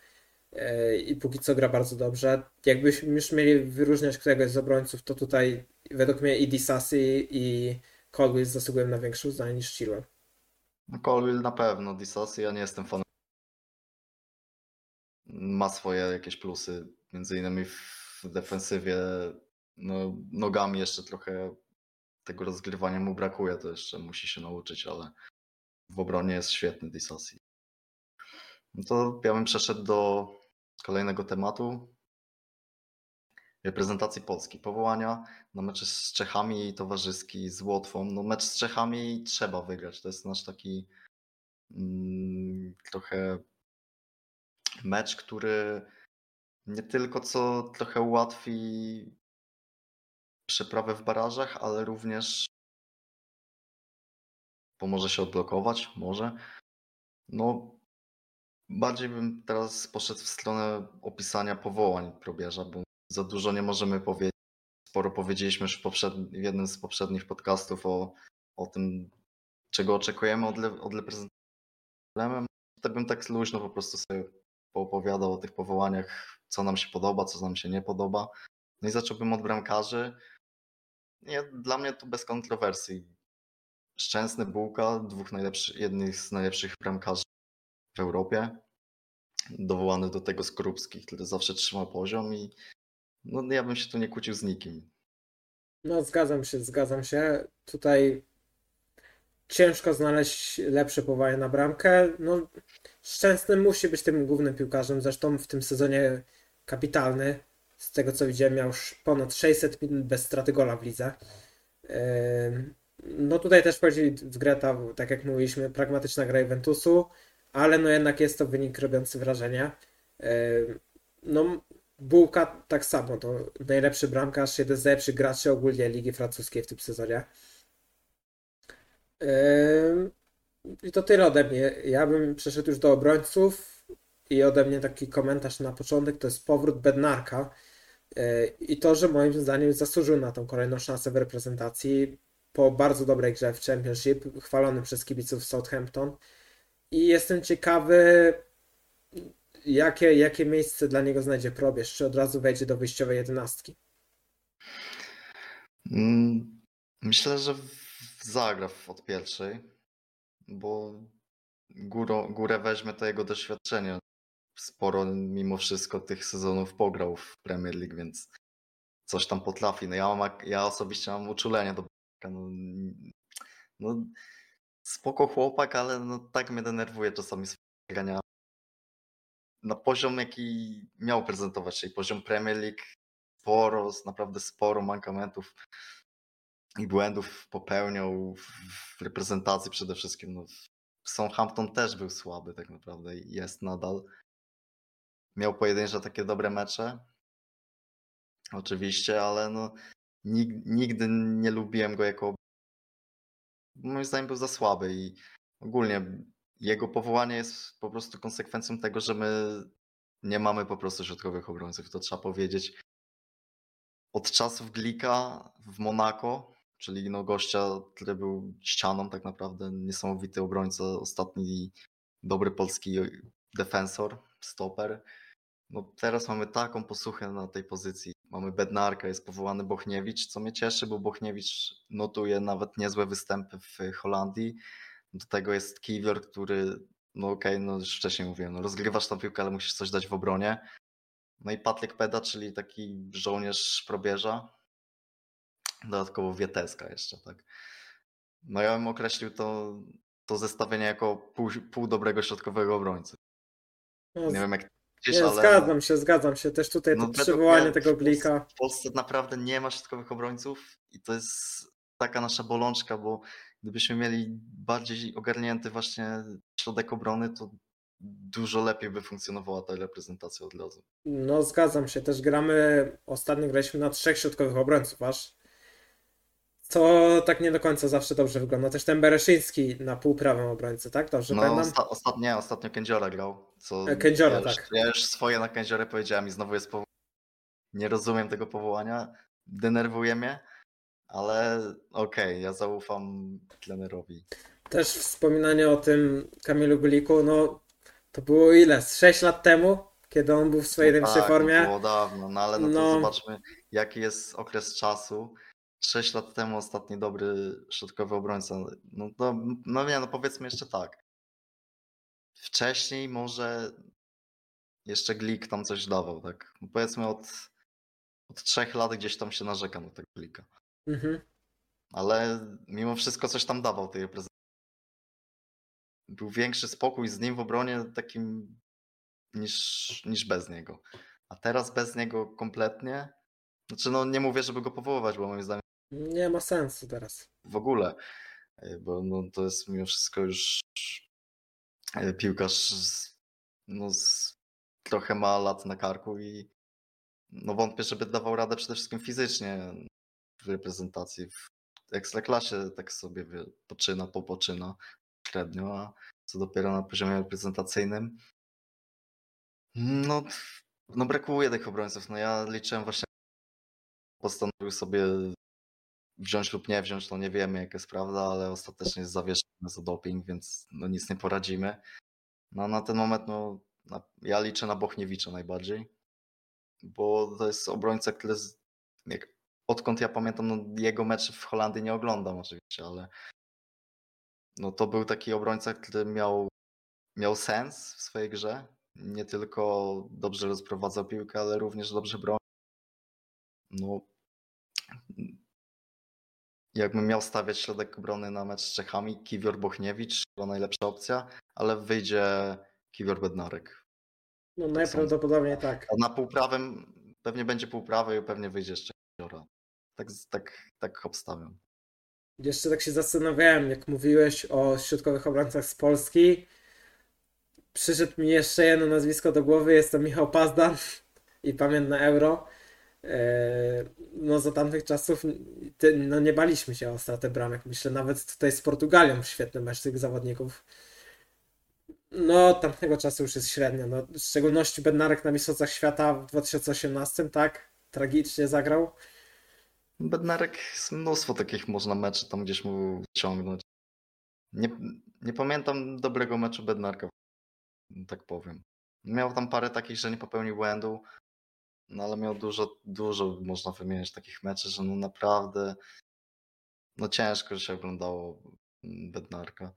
i póki co gra bardzo dobrze. Jakbyśmy już mieli wyróżniać któregoś z obrońców, to tutaj według mnie i Disasi i Colwill zasługują na większe uznanie niż Chilwell. No Colwill na pewno, Disasi ja nie jestem fanem. Ma swoje jakieś plusy, między innymi w defensywie, no, nogami jeszcze trochę tego rozgrywania mu brakuje, to jeszcze musi się nauczyć, ale w obronie jest świetny Disasi. No to ja bym przeszedł do kolejnego tematu, reprezentacji Polski, powołania na mecze z Czechami i towarzyski z Łotwą. No mecz z Czechami trzeba wygrać, to jest nasz taki trochę... mecz, który nie tylko co trochę ułatwi przeprawę w barażach, ale również pomoże się odblokować, może. No Bardziej bym teraz poszedł w stronę opisania powołań probierza, bo za dużo nie możemy powiedzieć. Sporo powiedzieliśmy już w jednym z poprzednich podcastów o tym, czego oczekujemy od reprezentacji. Wtedy bym tak luźno po prostu sobie poopowiadał o tych powołaniach, co nam się podoba, co nam się nie podoba. No i zacząłbym od bramkarzy. Nie, dla mnie to bez kontrowersji. Szczęsny, Bułka, jednych z najlepszych bramkarzy w Europie. Dowołany do tego Skorupski, który zawsze trzyma poziom i no, ja bym się tu nie kłócił z nikim. No zgadzam się. Tutaj ciężko znaleźć lepsze powołanie na bramkę. No, Szczęsny musi być tym głównym piłkarzem, zresztą w tym sezonie kapitalny. Z tego co widziałem miał już ponad 600 minut bez straty gola w lidze. No tutaj też wchodzi w grę ta, tak jak mówiliśmy, pragmatyczna gra Juventusu, ale no jednak jest to wynik robiący wrażenie. No Bułka tak samo, to najlepszy bramkarz, jeden z najlepszych graczy ogólnie Ligi Francuskiej w tym sezonie. I to tyle ode mnie. Ja bym przeszedł już do obrońców i ode mnie taki komentarz na początek, to jest powrót Bednarka i to, że moim zdaniem zasłużył na tą kolejną szansę w reprezentacji po bardzo dobrej grze w Championship, chwalony przez kibiców Southampton. I jestem ciekawy, jakie miejsce dla niego znajdzie probierz, czy od razu wejdzie do wyjściowej 11. Myślę, że zagra od pierwszej, bo górę weźmie to jego doświadczenie. Sporo mimo wszystko tych sezonów pograł w Premier League, więc coś tam potrafi. No ja osobiście mam uczulenie do Bednarka. No, spoko chłopak, ale no, tak mnie denerwuje czasami swoje grania. Na poziom, jaki miał prezentować, czyli poziom Premier League, naprawdę sporo mankamentów i błędów popełniał w reprezentacji przede wszystkim. No, Southampton też był słaby tak naprawdę i jest nadal. Miał pojedyncze takie dobre mecze, oczywiście, ale no, nigdy nie lubiłem go jako... Moim zdaniem był za słaby i ogólnie... Jego powołanie jest po prostu konsekwencją tego, że my nie mamy po prostu środkowych obrońców. To trzeba powiedzieć. Od czasów Glika w Monako, czyli no gościa, który był ścianą tak naprawdę, niesamowity obrońca, ostatni dobry polski defensor, stoper. No teraz mamy taką posuchę na tej pozycji. Mamy Bednarka, jest powołany Bochniewicz, co mnie cieszy, bo Bochniewicz notuje nawet niezłe występy w Holandii. Do tego jest Kiwior, który, już wcześniej mówiłem, rozgrywasz tą piłkę, ale musisz coś dać w obronie. No i Patryk Peda, czyli taki żołnierz probierza. Dodatkowo Wieteska jeszcze, tak. No ja bym określił to zestawienie jako pół dobrego środkowego obrońcy. No, nie wiem jak gdzieś, ale... Zgadzam się. Też tutaj to przywołanie tego Glika. W Polsce naprawdę nie ma środkowych obrońców i to jest taka nasza bolączka, bo gdybyśmy mieli bardziej ogarnięty właśnie środek obrony, to dużo lepiej by funkcjonowała ta reprezentacja od razu. No zgadzam się, też graliśmy na 3 środkowych obrońców aż, co tak nie do końca zawsze dobrze wygląda. Też ten Bereszyński na półprawym obrońcy, tak? Dobrze pamiętam? Ostatnio Kędziora grał. Kędziora, tak. Ja już swoje na Kędziorę powiedziałem i znowu jest powołanie. Nie rozumiem tego powołania, denerwuje mnie. Ale ja zaufam trenerowi. Też wspominanie o tym Kamilu Gliku, to było ile? 6 lat temu, kiedy on był w swojej najlepszej formie? Tak, było dawno, ale to zobaczmy, jaki jest okres czasu. 6 lat temu ostatni dobry środkowy obrońca. Powiedzmy jeszcze tak. Wcześniej może jeszcze Glik tam coś dawał, tak? Powiedzmy od 3 lat gdzieś tam się narzeka na tego Glika. Mhm. Ale mimo wszystko coś tam dawał tej reprezentacji. Był większy spokój z nim w obronie takim niż bez niego. A teraz bez niego kompletnie. Nie mówię, żeby go powoływać, bo moim zdaniem nie ma sensu teraz. W ogóle. Bo to jest mimo wszystko już piłkarz trochę ma lat na karku i wątpię, żeby dawał radę przede wszystkim fizycznie. W reprezentacji, w ekstraklasie tak sobie poczyna średnio, a co dopiero na poziomie reprezentacyjnym. No brakuje tych obrońców. No ja liczyłem właśnie, postanowił sobie wziąć lub nie wziąć, no nie wiemy jaka jest prawda, ale ostatecznie jest zawieszony za doping, więc no nic nie poradzimy. No na ten moment ja liczę na Bochniewicza najbardziej, bo to jest obrońca, który odkąd ja pamiętam, jego meczy w Holandii nie oglądam oczywiście, ale to był taki obrońca, który miał sens w swojej grze. Nie tylko dobrze rozprowadzał piłkę, ale również dobrze bronił. Jakbym miał stawiać środek obrony na mecz z Czechami, Kiwior Bochniewicz to najlepsza opcja, ale wyjdzie Kiwior Bednarek. No najprawdopodobniej tak. A na półprawym pewnie będzie półprawy i pewnie wyjdzie jeszcze Kędziora. Tak obstawiam. Jeszcze tak się zastanawiałem, jak mówiłeś o środkowych obrońcach z Polski. Przyszedł mi jeszcze jedno nazwisko do głowy, jest to Michał Pazdan i pamiętne Euro. Za tamtych czasów nie baliśmy się o stratę bramek. Myślę, nawet tutaj z Portugalią świetny mecz tych zawodników. Tamtego czasu już jest średnio. W szczególności Bednarek na Mistrzostwach Świata w 2018, tak? Tragicznie zagrał. Bednarek, mnóstwo takich można meczy tam gdzieś mu wyciągnąć. Nie pamiętam dobrego meczu Bednarka, tak powiem. Miał tam parę takich, że nie popełnił błędu, ale miał dużo można wymieniać takich meczów, że naprawdę ciężko się oglądało Bednarka.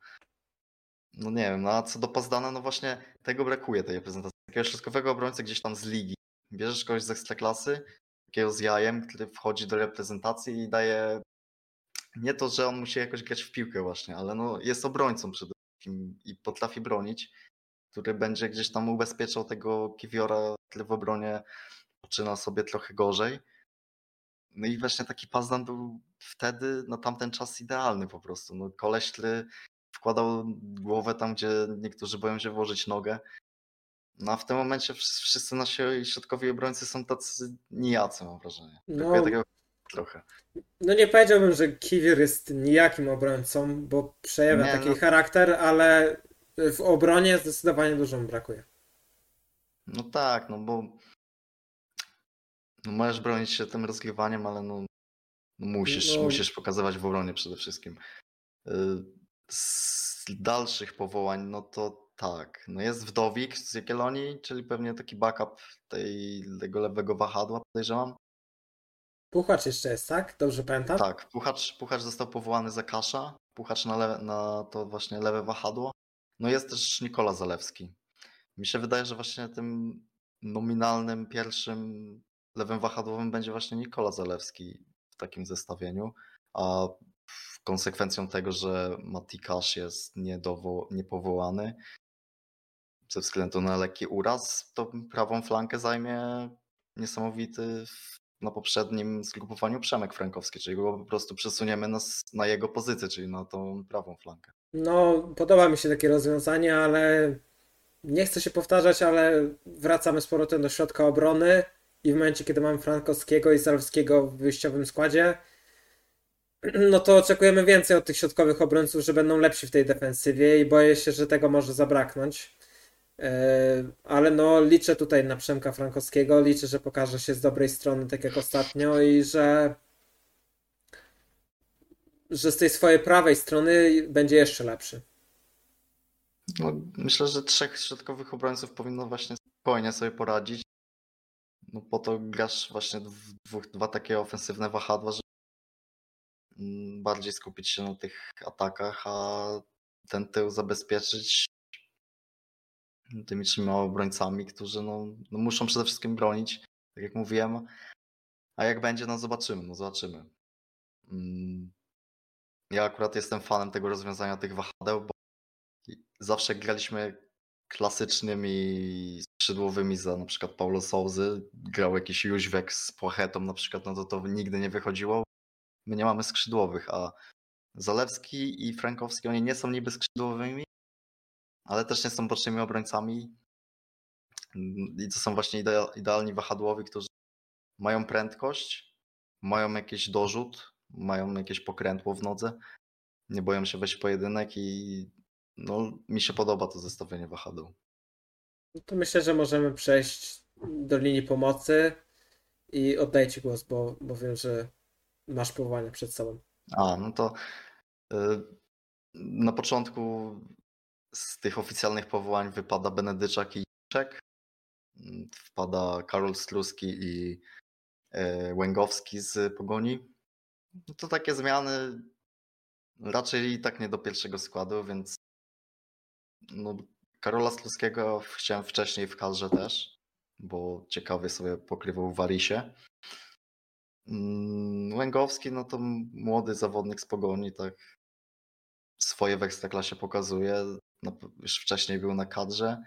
Nie wiem, a co do Pazdana, właśnie tego brakuje tej reprezentacji. Takiego środkowego obrońcy gdzieś tam z ligi. Bierzesz kogoś z ekstraklasy, takiego z jajem, który wchodzi do reprezentacji i daje, nie to, że on musi jakoś grać w piłkę właśnie, ale jest obrońcą przede wszystkim i potrafi bronić, który będzie gdzieś tam ubezpieczał tego Kiwiora, który w obronie poczyna sobie trochę gorzej. I właśnie taki Pazdan był wtedy na tamten czas idealny po prostu. Koleś, który wkładał głowę tam, gdzie niektórzy boją się włożyć nogę. A w tym momencie wszyscy nasi środkowi obrońcy są tacy nijacy, mam wrażenie. Brakuje takiego trochę. Nie powiedziałbym, że Kiwior jest nijakim obrońcą, bo przejawia taki charakter, ale w obronie zdecydowanie dużo mu brakuje. Bo możesz bronić się tym rozgrywaniem, ale musisz pokazywać w obronie przede wszystkim. Z dalszych powołań, to tak. Jest Wdowik z Jagiellonii, czyli pewnie taki backup tego lewego wahadła, podejrzewam. Puchacz jeszcze jest, tak? Dobrze pamiętam? Tak, Puchacz został powołany za Kasza. Puchacz na to właśnie lewe wahadło. Jest też Nikola Zalewski. Mi się wydaje, że właśnie tym nominalnym pierwszym lewym wahadłowym będzie właśnie Nikola Zalewski w takim zestawieniu, a konsekwencją tego, że Mati Kasz jest niepowołany ze względu na lekki uraz, to prawą flankę zajmie niesamowity na poprzednim zgrupowaniu Przemek Frankowski, czyli go po prostu przesuniemy na jego pozycję, czyli na tą prawą flankę. Podoba mi się takie rozwiązanie, ale nie chcę się powtarzać, ale wracamy z powrotem do środka obrony i w momencie, kiedy mamy Frankowskiego i Zalewskiego w wyjściowym składzie, to oczekujemy więcej od tych środkowych obrońców, że będą lepsi w tej defensywie i boję się, że tego może zabraknąć. Ale liczę tutaj na Przemka Frankowskiego, liczę, że pokaże się z dobrej strony, tak jak ostatnio i że z tej swojej prawej strony będzie jeszcze lepszy. Myślę, że trzech środkowych obrońców powinno właśnie spokojnie sobie poradzić. Po to grasz właśnie dwa takie ofensywne wahadła, żeby bardziej skupić się na tych atakach, a ten tył zabezpieczyć tymi trzema obrońcami, którzy muszą przede wszystkim bronić, tak jak mówiłem. A jak będzie, zobaczymy. Ja akurat jestem fanem tego rozwiązania tych wahadeł, bo zawsze graliśmy klasycznymi skrzydłowymi za na przykład Paulo Souzy, grał jakiś Jóźwiek z Płachetą na przykład, to nigdy nie wychodziło. My nie mamy skrzydłowych, a Zalewski i Frankowski, oni nie są niby skrzydłowymi, ale też nie są bocznymi obrońcami i to są właśnie idealni wahadłowi, którzy mają prędkość, mają jakiś dorzut, mają jakieś pokrętło w nodze, nie boją się wejść w pojedynek i mi się podoba to zestawienie wahadeł. No to myślę, że możemy przejść do linii pomocy i oddaję Ci głos, bo wiem, że masz powołania przed sobą. No to na początku z tych oficjalnych powołań wypada Benedyczak i Czek. Wpada Karol Struski i Łęgowski z Pogoni. No to takie zmiany raczej i tak nie do pierwszego składu, więc no Karola Struskiego chciałem wcześniej w kadrze też, bo ciekawie sobie pokrywał w Warisie. Łęgowski, no to młody zawodnik z Pogoni, tak swoje w Ekstraklasie pokazuje. Już wcześniej był na kadrze,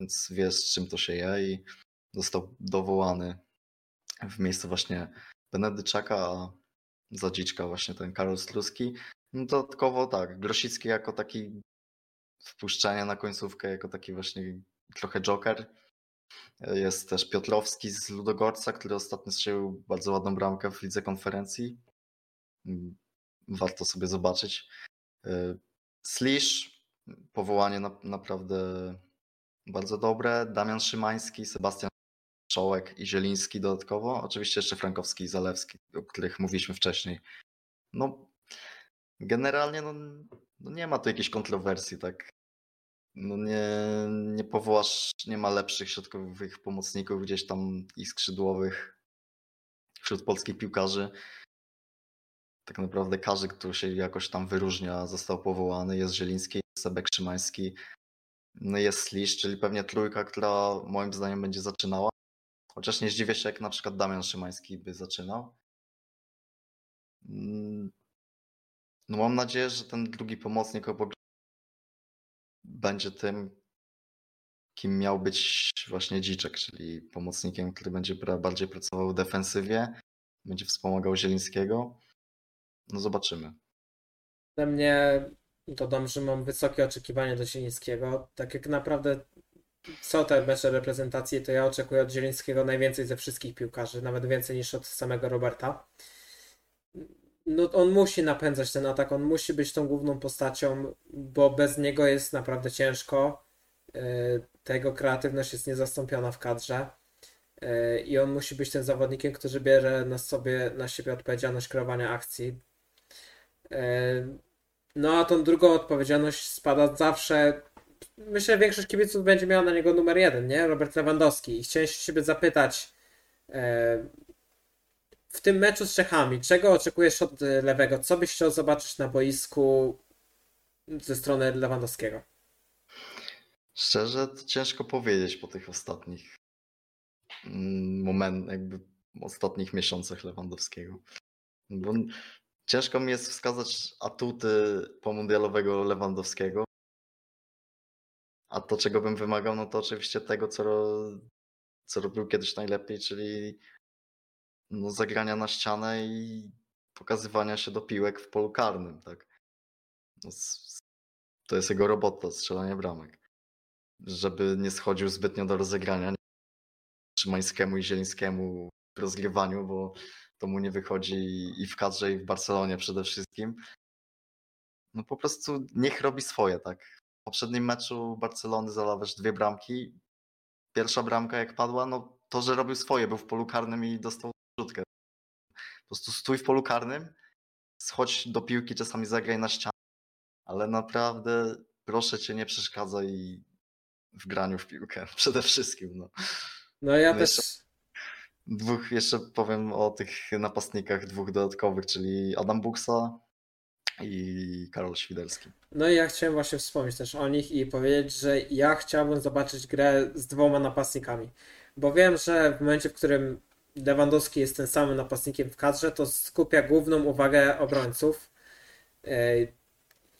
więc wie, z czym to się je i został dowołany w miejscu właśnie Benedyczaka, a Zadziczka właśnie ten Karol Struski. Dodatkowo tak, Grosicki jako taki wpuszczenie na końcówkę, jako taki właśnie trochę joker. Jest też Piotrowski z Ludogorca, który ostatnio strzelił bardzo ładną bramkę w Lidze Konferencji. Warto sobie zobaczyć. Slisz, powołanie naprawdę bardzo dobre. Damian Szymański, Sebastian Szołek i Zieliński dodatkowo. Oczywiście jeszcze Frankowski i Zalewski, o których mówiliśmy wcześniej. No generalnie no nie ma tu jakiejś kontrowersji, tak. No nie powołasz, nie ma lepszych środkowych pomocników gdzieś tam i skrzydłowych wśród polskich piłkarzy. Tak naprawdę każdy, który się jakoś tam wyróżnia, został powołany. Jest Zieliński, jest Sebek Szymański, no jest Slisz, czyli pewnie trójka, która moim zdaniem będzie zaczynała. Chociaż nie zdziwię się, jak na przykład Damian Szymański by zaczynał. No mam nadzieję, że ten drugi pomocnik obok będzie tym, kim miał być właśnie Dziczek, czyli pomocnikiem, który będzie bardziej pracował w defensywie, będzie wspomagał Zielińskiego. No zobaczymy. Dla mnie dodam, że mam wysokie oczekiwania do Zielińskiego. Tak jak naprawdę co te mecze reprezentacji, to ja oczekuję od Zielińskiego najwięcej ze wszystkich piłkarzy, nawet więcej niż od samego Roberta. No on musi napędzać ten atak, on musi być tą główną postacią, bo bez niego jest naprawdę ciężko. Tego kreatywność jest niezastąpiona w kadrze i on musi być tym zawodnikiem, który bierze na siebie odpowiedzialność kreowania akcji. No a tą drugą odpowiedzialność spada zawsze. Myślę, że większość kibiców będzie miała na niego numer jeden, nie? Robert Lewandowski. I chciałem się ciebie zapytać, w tym meczu z Czechami, czego oczekujesz od lewego? Co byś chciał zobaczyć na boisku ze strony Lewandowskiego? Szczerze, to ciężko powiedzieć po tych ostatnich momentach, jakby ostatnich miesiącach Lewandowskiego. Bo ciężko mi jest wskazać atuty pomundialowego Lewandowskiego. A to, czego bym wymagał, no to oczywiście tego, co robił kiedyś najlepiej, czyli no zagrania na ścianę i pokazywania się do piłek w polu karnym, tak. No, to jest jego robota, strzelanie bramek. Żeby nie schodził zbytnio do rozegrania Szymańskiemu i Zielińskiemu w rozgrywaniu, bo to mu nie wychodzi i w kadrze, i w Barcelonie przede wszystkim. No po prostu niech robi swoje, tak. W poprzednim meczu Barcelony zalawesz 2 bramki. Pierwsza bramka jak padła, no to, że robił swoje, był w polu karnym i dostał rzutkę. Po prostu stój w polu karnym, schodź do piłki, czasami zagraj na ścianę, ale naprawdę proszę cię, nie przeszkadzaj w graniu w piłkę przede wszystkim. No ja też. Jeszcze powiem o tych napastnikach dwóch dodatkowych, czyli Adam Buksa i Karol Świderski. No i ja chciałem właśnie wspomnieć też o nich i powiedzieć, że ja chciałbym zobaczyć grę z 2 napastnikami, bo wiem, że w momencie, w którym Lewandowski jest tym samym napastnikiem w kadrze, to skupia główną uwagę obrońców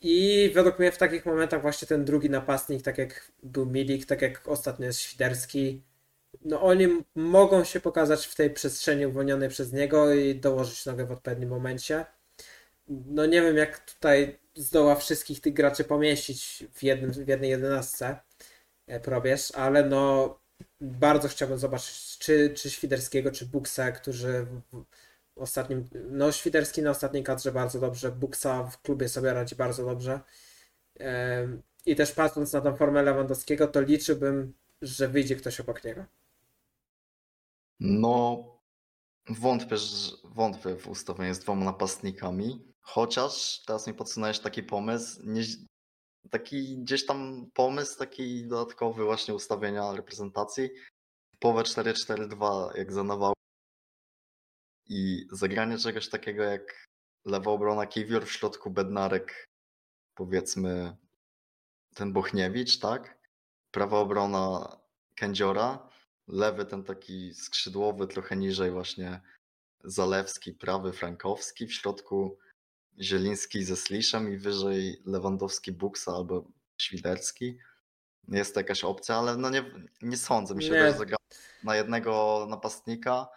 i według mnie w takich momentach właśnie ten drugi napastnik, tak jak był Milik, tak jak ostatnio jest Świderski, no oni mogą się pokazać w tej przestrzeni uwolnionej przez niego i dołożyć nogę w odpowiednim momencie. No nie wiem, jak tutaj zdoła wszystkich tych graczy pomieścić w jednej 11 probierz, ale no bardzo chciałbym zobaczyć czy Świderskiego, czy Buksa, którzy w ostatnim, no Świderski na ostatniej kadrze bardzo dobrze, Buksa w klubie sobie radzi bardzo dobrze i też patrząc na tą formę Lewandowskiego, to liczyłbym że wyjdzie ktoś obok niego? No, wątpię w ustawienie z dwoma napastnikami, chociaż teraz mi podsunąłeś taki pomysł, taki dodatkowy właśnie ustawienia reprezentacji, połowę 4-4-2 jak zanował i zagranie czegoś takiego jak lewa obrona Kiwior, w środku Bednarek, powiedzmy ten Bochniewicz, tak? Prawa obrona Kędziora, lewy ten taki skrzydłowy, trochę niżej właśnie Zalewski, prawy Frankowski, w środku Zieliński ze Sliszem i wyżej Lewandowski, Buksa albo Świderski. Jest to jakaś opcja, ale no nie sądzę. Mi się też zagramy na jednego napastnika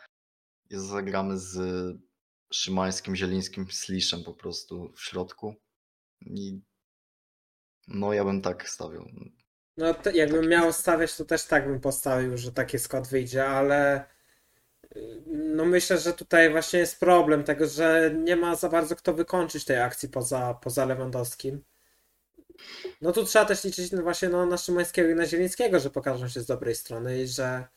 i zagramy z Szymańskim, Zielińskim, Sliszem po prostu w środku. I no ja bym tak stawiał. No to jakbym miał stawiać, to też tak bym postawił, że taki skład wyjdzie, ale no myślę, że tutaj właśnie jest problem tego, że nie ma za bardzo kto wykończyć tej akcji poza Lewandowskim. No tu trzeba też liczyć właśnie na Szymańskiego i na Zielińskiego, że pokażą się z dobrej strony i że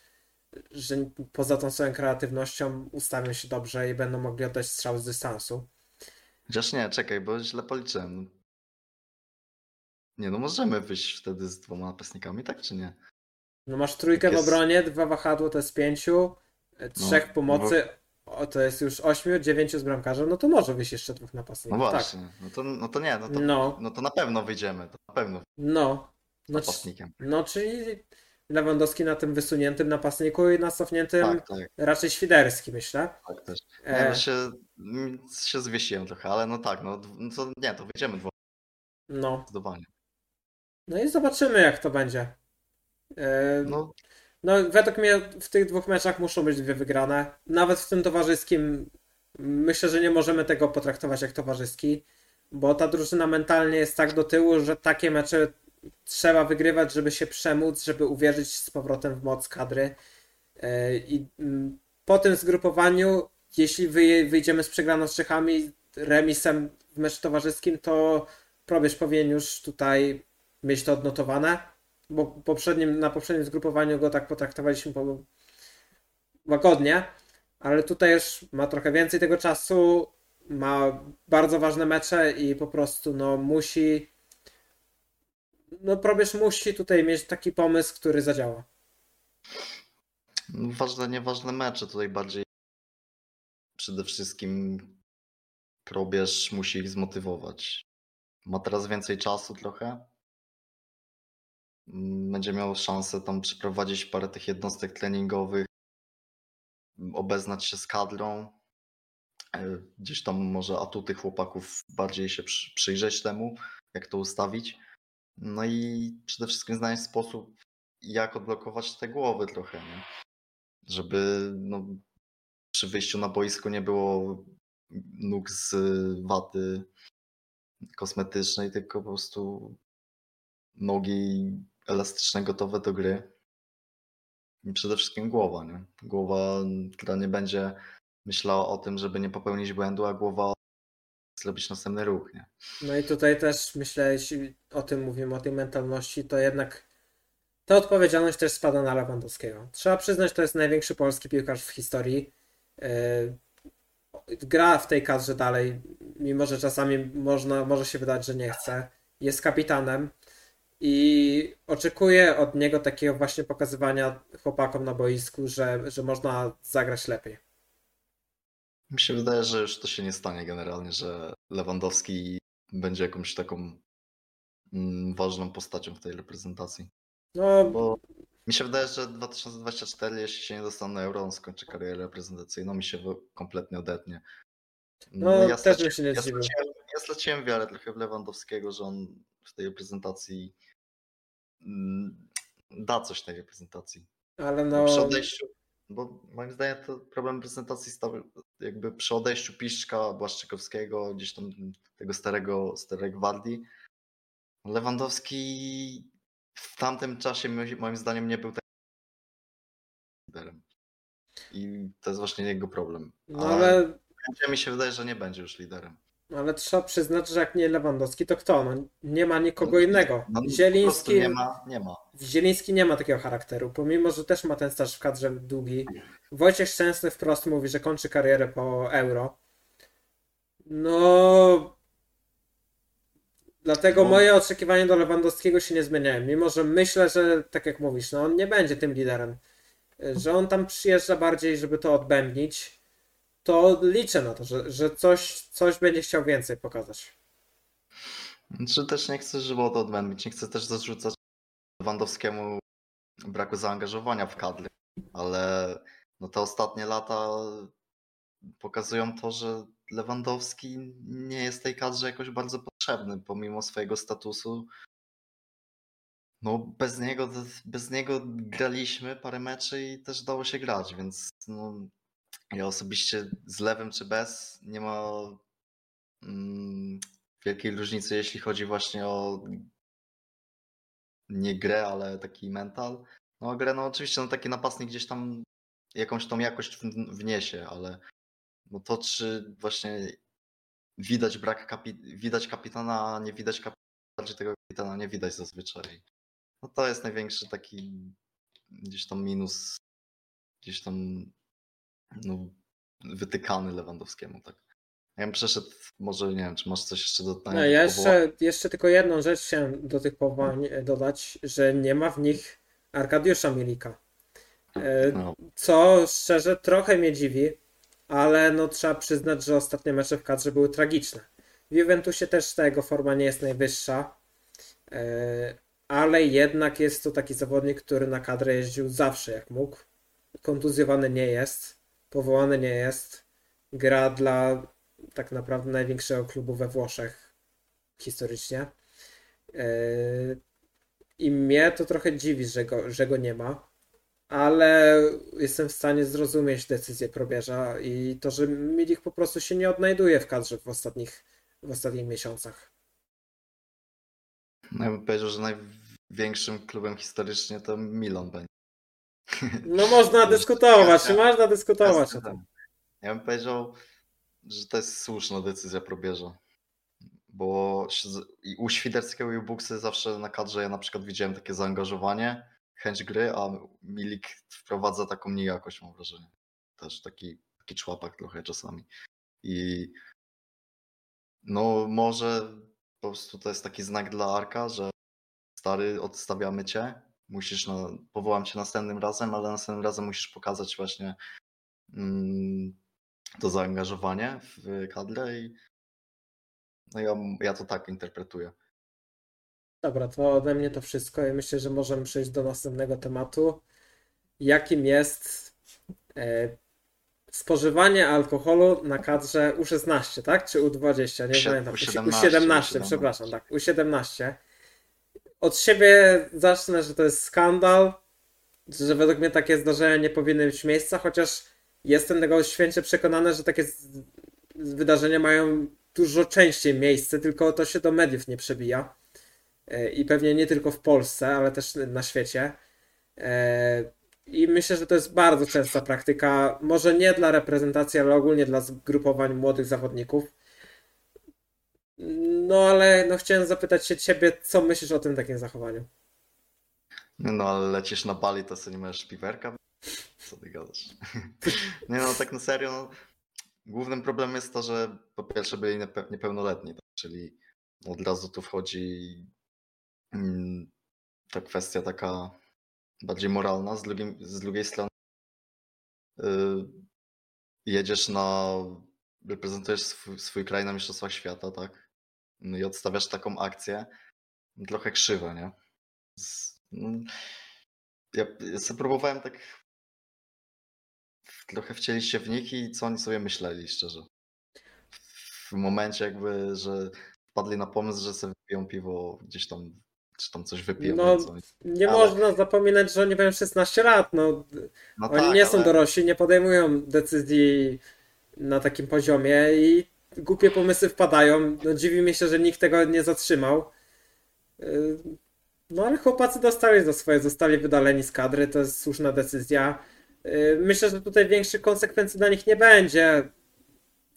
poza tą swoją kreatywnością ustawią się dobrze i będą mogli oddać strzał z dystansu. Chociaż nie, czekaj, bo źle policzyłem. Nie, no możemy wyjść wtedy z dwoma napastnikami, tak czy nie? No masz trójkę w obronie, dwa wahadło to jest 5, trzech pomocy to jest już 8, 9 z bramkarzem, no to może wyjść jeszcze dwóch napastników. No właśnie, tak. To na pewno wyjdziemy, to na pewno. Napastnikiem. Czyli Lewandowski na tym wysuniętym napastniku i na cofniętym raczej Świderski, myślę. Tak też. Ja się zwiesiłem trochę, ale to wyjdziemy dwoma. No i zobaczymy, jak to będzie. Według mnie w tych dwóch meczach muszą być dwie wygrane. Nawet w tym towarzyskim myślę, że nie możemy tego potraktować jak towarzyski, bo ta drużyna mentalnie jest tak do tyłu, że takie mecze trzeba wygrywać, żeby się przemóc, żeby uwierzyć z powrotem w moc kadry. I po tym zgrupowaniu, jeśli wyjdziemy z przegraną z Czechami, remisem w meczu towarzyskim, to Probierz powinien już tutaj mieć to odnotowane, bo na poprzednim zgrupowaniu go tak potraktowaliśmy łagodnie, ale tutaj już ma trochę więcej tego czasu, ma bardzo ważne mecze i po prostu Probierz musi tutaj mieć taki pomysł, który zadziała. Ważne, nieważne mecze tutaj bardziej. Przede wszystkim Probierz musi ich zmotywować. Ma teraz więcej czasu trochę. Będzie miał szansę tam przeprowadzić parę tych jednostek treningowych, obeznać się z kadrą. Gdzieś tam może atuty chłopaków bardziej się przyjrzeć temu, jak to ustawić. No i przede wszystkim znaleźć sposób, jak odblokować te głowy trochę, nie? Żeby przy wyjściu na boisko nie było nóg z waty kosmetycznej, tylko po prostu nogi elastyczne, gotowe do gry i przede wszystkim głowa, nie? Głowa, która nie będzie myślała o tym, żeby nie popełnić błędu, a głowa zrobić następny ruch, nie? No i tutaj też myślę, jeśli o tym mówimy, o tej mentalności, to jednak ta odpowiedzialność też spada na Lewandowskiego. Trzeba przyznać, to jest największy polski piłkarz w historii. Gra w tej kadrze dalej, mimo że czasami może się wydać, że nie chce. Jest kapitanem i oczekuję od niego takiego właśnie pokazywania chłopakom na boisku, że można zagrać lepiej. Mi się wydaje, że już to się nie stanie generalnie, że Lewandowski będzie jakąś taką ważną postacią w tej reprezentacji. Bo mi się wydaje, że 2024, jeśli się nie dostanę na Euro, on skończy karierę reprezentacyjną, mi się kompletnie odetnie. Ja straciłem wiarę trochę w Lewandowskiego, że on w tej reprezentacji da coś tej reprezentacji. Ale przy odejściu, bo moim zdaniem to problem reprezentacji stał jakby przy odejściu Piszczka, Błaszczykowskiego, gdzieś tam tego starej gwardii. Lewandowski w tamtym czasie moim zdaniem nie był takim liderem. I to jest właśnie jego problem. Ale mi się wydaje, że nie będzie już liderem. Ale trzeba przyznać, że jak nie Lewandowski, to kto? Nie ma nikogo innego. Zieliński, nie ma. Zieliński nie ma takiego charakteru, pomimo że też ma ten staż w kadrze długi. Wojciech Szczęsny wprost mówi, że kończy karierę po Euro. No... Dlatego moje oczekiwania do Lewandowskiego się nie zmieniają, mimo że myślę, że tak jak mówisz, no on nie będzie tym liderem. Że on tam przyjeżdża bardziej, żeby to odbębnić, to liczę na to, że coś będzie chciał więcej pokazać. Znaczy też nie chcę, żeby to odbębnić, nie chcę też zarzucać Lewandowskiemu braku zaangażowania w kadrę, ale no te ostatnie lata pokazują to, że Lewandowski nie jest tej kadrze jakoś bardzo potrzebny, pomimo swojego statusu. No bez niego graliśmy parę meczy i też dało się grać, więc no, ja osobiście z lewym czy bez nie ma wielkiej różnicy, jeśli chodzi właśnie o nie grę, ale taki mental. No grę, no oczywiście no, taki napastnik gdzieś tam jakąś tą jakość wniesie, ale no to czy właśnie widać widać kapitana, nie widać kapitana, bardziej tego kapitana nie widać zazwyczaj. No to jest największy taki gdzieś tam minus, gdzieś tam no, wytykany Lewandowskiemu, tak. Ja bym przeszedł, może nie wiem, czy masz coś jeszcze do tego. No ja jeszcze tylko jedną rzecz chciałem do tych powołań dodać, że nie ma w nich Arkadiusza Milika. Co szczerze trochę mnie dziwi, ale no trzeba przyznać, że ostatnie mecze w kadrze były tragiczne. W Juventusie też ta jego forma nie jest najwyższa, ale jednak jest to taki zawodnik, który na kadrę jeździł zawsze jak mógł. Kontuzjowany nie jest, powołany nie jest, gra dla tak naprawdę największego klubu we Włoszech historycznie. I mnie to trochę dziwi, że go nie ma, ale jestem w stanie zrozumieć decyzję probierza i to, że Milik po prostu się nie odnajduje w kadrze w ostatnich miesiącach. No ja bym powiedział, że największym klubem historycznie to Milan będzie. No można dyskutować, można dyskutować o tym. Ja bym powiedział, że to jest słuszna decyzja probierza, bo u Świderskiego i u Buksy zawsze na kadrze ja na przykład widziałem takie zaangażowanie, chęć gry, a Milik wprowadza taką niejakość, mam wrażenie. Też taki człapak trochę czasami. I no może po prostu to jest taki znak dla Arka, że stary, odstawiamy cię, musisz, no, powołam cię następnym razem, ale następnym razem musisz pokazać właśnie to zaangażowanie w kadrę i no ja to tak interpretuję. Dobra, to ode mnie to wszystko i myślę, że możemy przejść do następnego tematu. Jakim jest spożywanie alkoholu na kadrze U16, tak? Czy U20? Nie pamiętam. U17, przepraszam, tak. U17. Od siebie zacznę, że to jest skandal, że według mnie takie zdarzenia nie powinny mieć miejsca, chociaż jestem tego święcie przekonany, że takie wydarzenia mają dużo częściej miejsce, tylko to się do mediów nie przebija. I pewnie nie tylko w Polsce, ale też na świecie. I myślę, że to jest bardzo częsta praktyka, może nie dla reprezentacji, ale ogólnie dla zgrupowań młodych zawodników. No ale no, chciałem zapytać się ciebie, co myślisz o tym takim zachowaniu? No ale lecisz na Bali, to sobie nie masz piwerka? Co ty gadasz? Nie no, tak na serio, no, głównym problemem jest to, że po pierwsze byli niepełnoletni, tak? Czyli od razu tu wchodzi ta kwestia taka bardziej moralna, z drugiej strony jedziesz reprezentujesz swój kraj na mistrzostwach świata, tak? No i odstawiasz taką akcję, trochę krzywe, nie? Ja sobie próbowałem tak trochę wcielić się w nich i co oni sobie myśleli, szczerze. W momencie jakby, że wpadli na pomysł, że sobie wypiją piwo gdzieś tam, czy tam coś wypiją. No, nie można zapominać, że oni mają 16 lat. No oni tak, nie są dorośli, nie podejmują decyzji na takim poziomie i głupie pomysły wpadają. No, dziwi mnie się, że nikt tego nie zatrzymał. No ale chłopacy dostali za swoje, zostali wydaleni z kadry, to jest słuszna decyzja. Myślę, że tutaj większych konsekwencji dla nich nie będzie.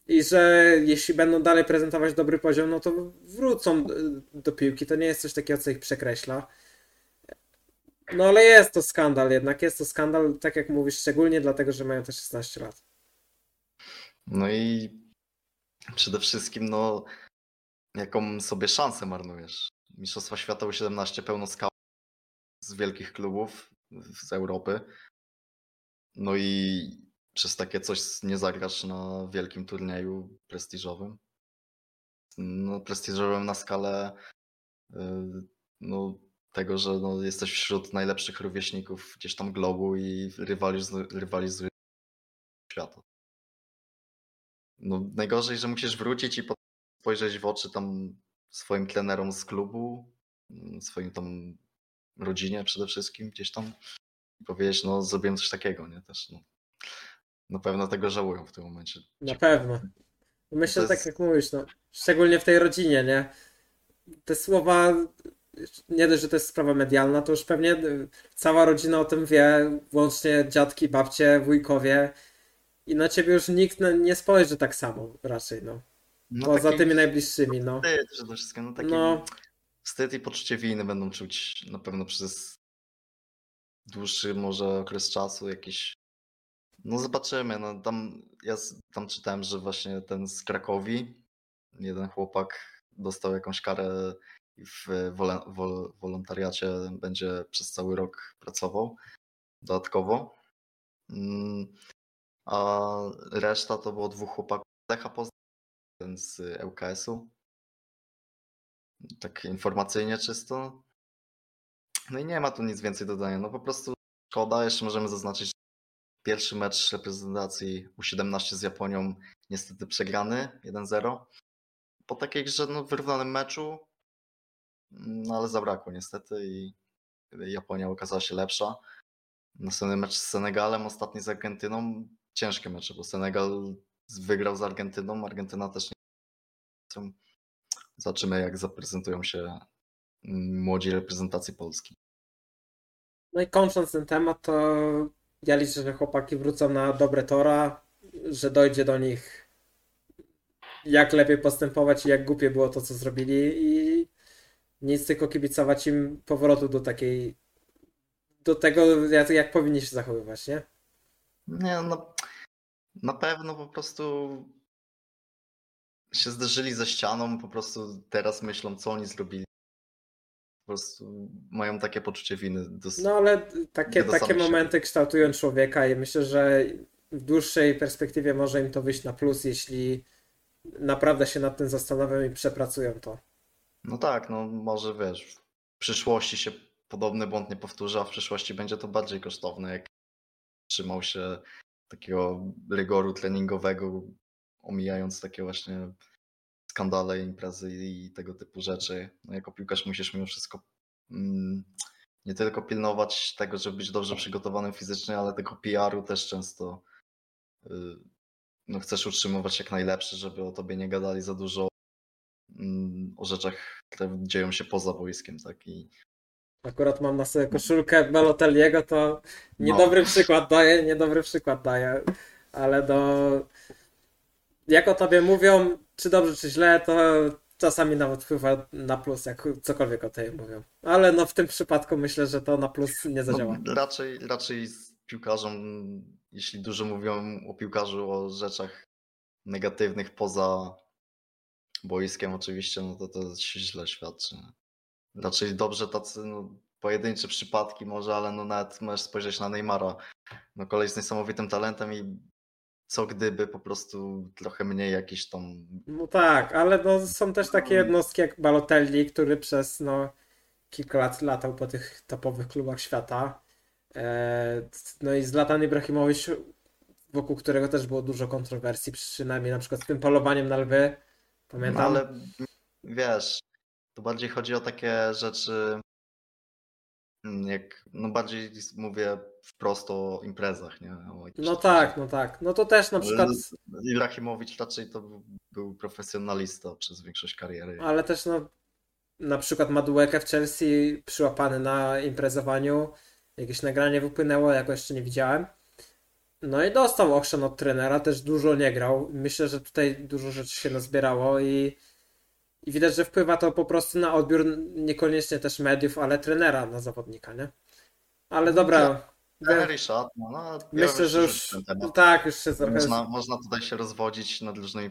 I że jeśli będą dalej prezentować dobry poziom, no to wrócą do piłki. To nie jest coś takiego, co ich przekreśla. No ale jest to skandal jednak, jest to skandal, tak jak mówisz, szczególnie dlatego, że mają te 16 lat. No i przede wszystkim, no, jaką sobie szansę marnujesz. Mistrzostwa Świata U17 pełno skał z wielkich klubów z Europy. No i przez takie coś nie zagrasz na wielkim turnieju prestiżowym. No prestiżowym na skalę no, tego, że no, jesteś wśród najlepszych rówieśników gdzieś tam globu i rywalizujesz świata. No, najgorzej, że musisz wrócić i potem spojrzeć w oczy tam swoim trenerom z klubu, swoim tam rodzinie przede wszystkim gdzieś tam i powiedzieć, no zrobiłem coś takiego, nie? Też, no, na pewno tego żałują w tym momencie. Na pewno. Myślę, jest... tak jak mówisz, no, szczególnie w tej rodzinie, nie? Te słowa, nie dość, że to jest sprawa medialna, to już pewnie cała rodzina o tym wie, łącznie dziadki, babcie, wujkowie i na ciebie już nikt nie spojrzy tak samo raczej, no. No poza tymi najbliższymi, no. Wstyd przede wszystkim, no taki no. Wstyd i poczucie winy będą czuć na pewno przez dłuższy może okres czasu jakiś. No zobaczymy, no tam ja tam czytałem, że właśnie ten z Krakowi, jeden chłopak dostał jakąś karę i w wolontariacie będzie przez cały rok pracował dodatkowo, a reszta to było dwóch chłopaków ten z ŁKS-u, tak informacyjnie czysto. No i nie ma tu nic więcej dodania, no po prostu szkoda. Jeszcze możemy zaznaczyć, pierwszy mecz reprezentacji U17 z Japonią niestety przegrany 1-0. Po takiej grze, no, wyrównanym meczu, no ale zabrakło niestety i Japonia okazała się lepsza. Następny mecz z Senegalem, ostatni z Argentyną, ciężkie mecze, bo Senegal wygrał z Argentyną, Argentyna też nie. Zobaczymy, jak zaprezentują się młodzi reprezentacji Polski. No i kończąc ten temat, to ja liczę, że chłopaki wrócą na dobre tora, że dojdzie do nich, jak lepiej postępować i jak głupie było to, co zrobili, i nic, tylko kibicować im powrotu do tego, jak powinni się zachowywać, nie? Nie, no na pewno po prostu się zderzyli ze ścianą, po prostu teraz myślą, co oni zrobili. Po prostu mają takie poczucie winy. No ale takie momenty kształtują człowieka i myślę, że w dłuższej perspektywie może im to wyjść na plus, jeśli naprawdę się nad tym zastanawiam i przepracują to. No tak, no może wiesz, w przyszłości się podobny błąd nie powtórzy, a w przyszłości będzie to bardziej kosztowne, jak trzymał się takiego rygoru treningowego, omijając takie właśnie skandale, imprezy i tego typu rzeczy. No jako piłkarz musisz mimo wszystko nie tylko pilnować tego, żeby być dobrze przygotowanym fizycznie, ale tego PR-u też często no, chcesz utrzymywać jak najlepszy, żeby o tobie nie gadali za dużo o rzeczach, które dzieją się poza boiskiem. Tak? I akurat mam na sobie koszulkę Balotelliego, to niedobry przykład daje, ale jak o tobie mówią, czy dobrze, czy źle, to czasami nawet wpływa na plus, jak cokolwiek o tobie mówią. Ale no w tym przypadku myślę, że to na plus nie zadziała. No, raczej z piłkarzem, jeśli dużo mówią o piłkarzu, o rzeczach negatywnych poza boiskiem oczywiście, no to się źle świadczy. Raczej dobrze tacy no, pojedyncze przypadki może, ale no nawet możesz spojrzeć na Neymara. No koleś z niesamowitym talentem i co gdyby po prostu trochę mniej jakiś tam... No tak, ale no, są też takie jednostki jak Balotelli, który przez no, kilka lat latał po tych topowych klubach świata. No i Zlatan Ibrahimowicz, wokół którego też było dużo kontrowersji, przynajmniej na przykład z tym polowaniem na lwy. Pamiętam. No, ale wiesz... To bardziej chodzi o takie rzeczy, jak no bardziej mówię wprost o imprezach, nie? O no tak, rzeczy. No tak. No to też na przykład... Ibrahimowicz raczej to był profesjonalista przez większość kariery. Ale też no, na przykład Madueke w Chelsea przyłapany na imprezowaniu. Jakieś nagranie wypłynęło, ja go jeszcze nie widziałem. No i dostał ochrzan od trenera, też dużo nie grał. Myślę, że tutaj dużo rzeczy się nazbierało i widać, że wpływa to po prostu na odbiór niekoniecznie też mediów, ale trenera na zawodnika, nie? Ale dobra. Emery shot, no, myślę, że już tak, już się trochę... Można tutaj się rozwodzić nad różnymi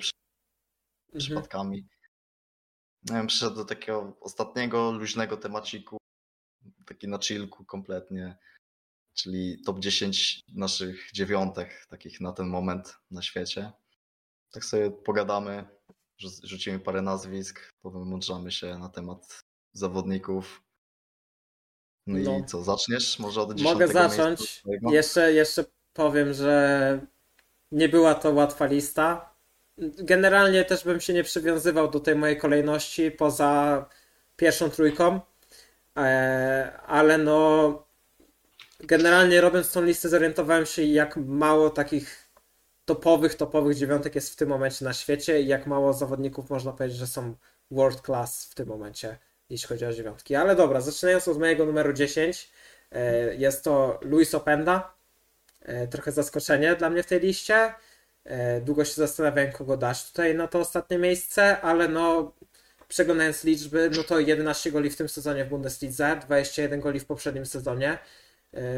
przypadkami. Nie wiem, przyszedł do takiego ostatniego luźnego temaciku, taki na chillku kompletnie, czyli top 10 naszych dziewiątek takich na ten moment na świecie. Tak sobie pogadamy, rzucimy parę nazwisk, powymądrzamy się na temat zawodników. No i co, zaczniesz? Może od 10. Mogę zacząć. Jeszcze powiem, że nie była to łatwa lista. Generalnie też bym się nie przywiązywał do tej mojej kolejności poza pierwszą trójką, ale no generalnie robiąc tą listę zorientowałem się, jak mało takich topowych dziewiątek jest w tym momencie na świecie i jak mało zawodników można powiedzieć, że są world class w tym momencie, jeśli chodzi o dziewiątki. Ale dobra, zaczynając od mojego numeru 10, jest to Luis Openda. Trochę zaskoczenie dla mnie w tej liście. Długo się zastanawiałem, kogo dać tutaj na to ostatnie miejsce, ale no przeglądając liczby, no to 11 goli w tym sezonie w Bundeslidze, 21 goli w poprzednim sezonie.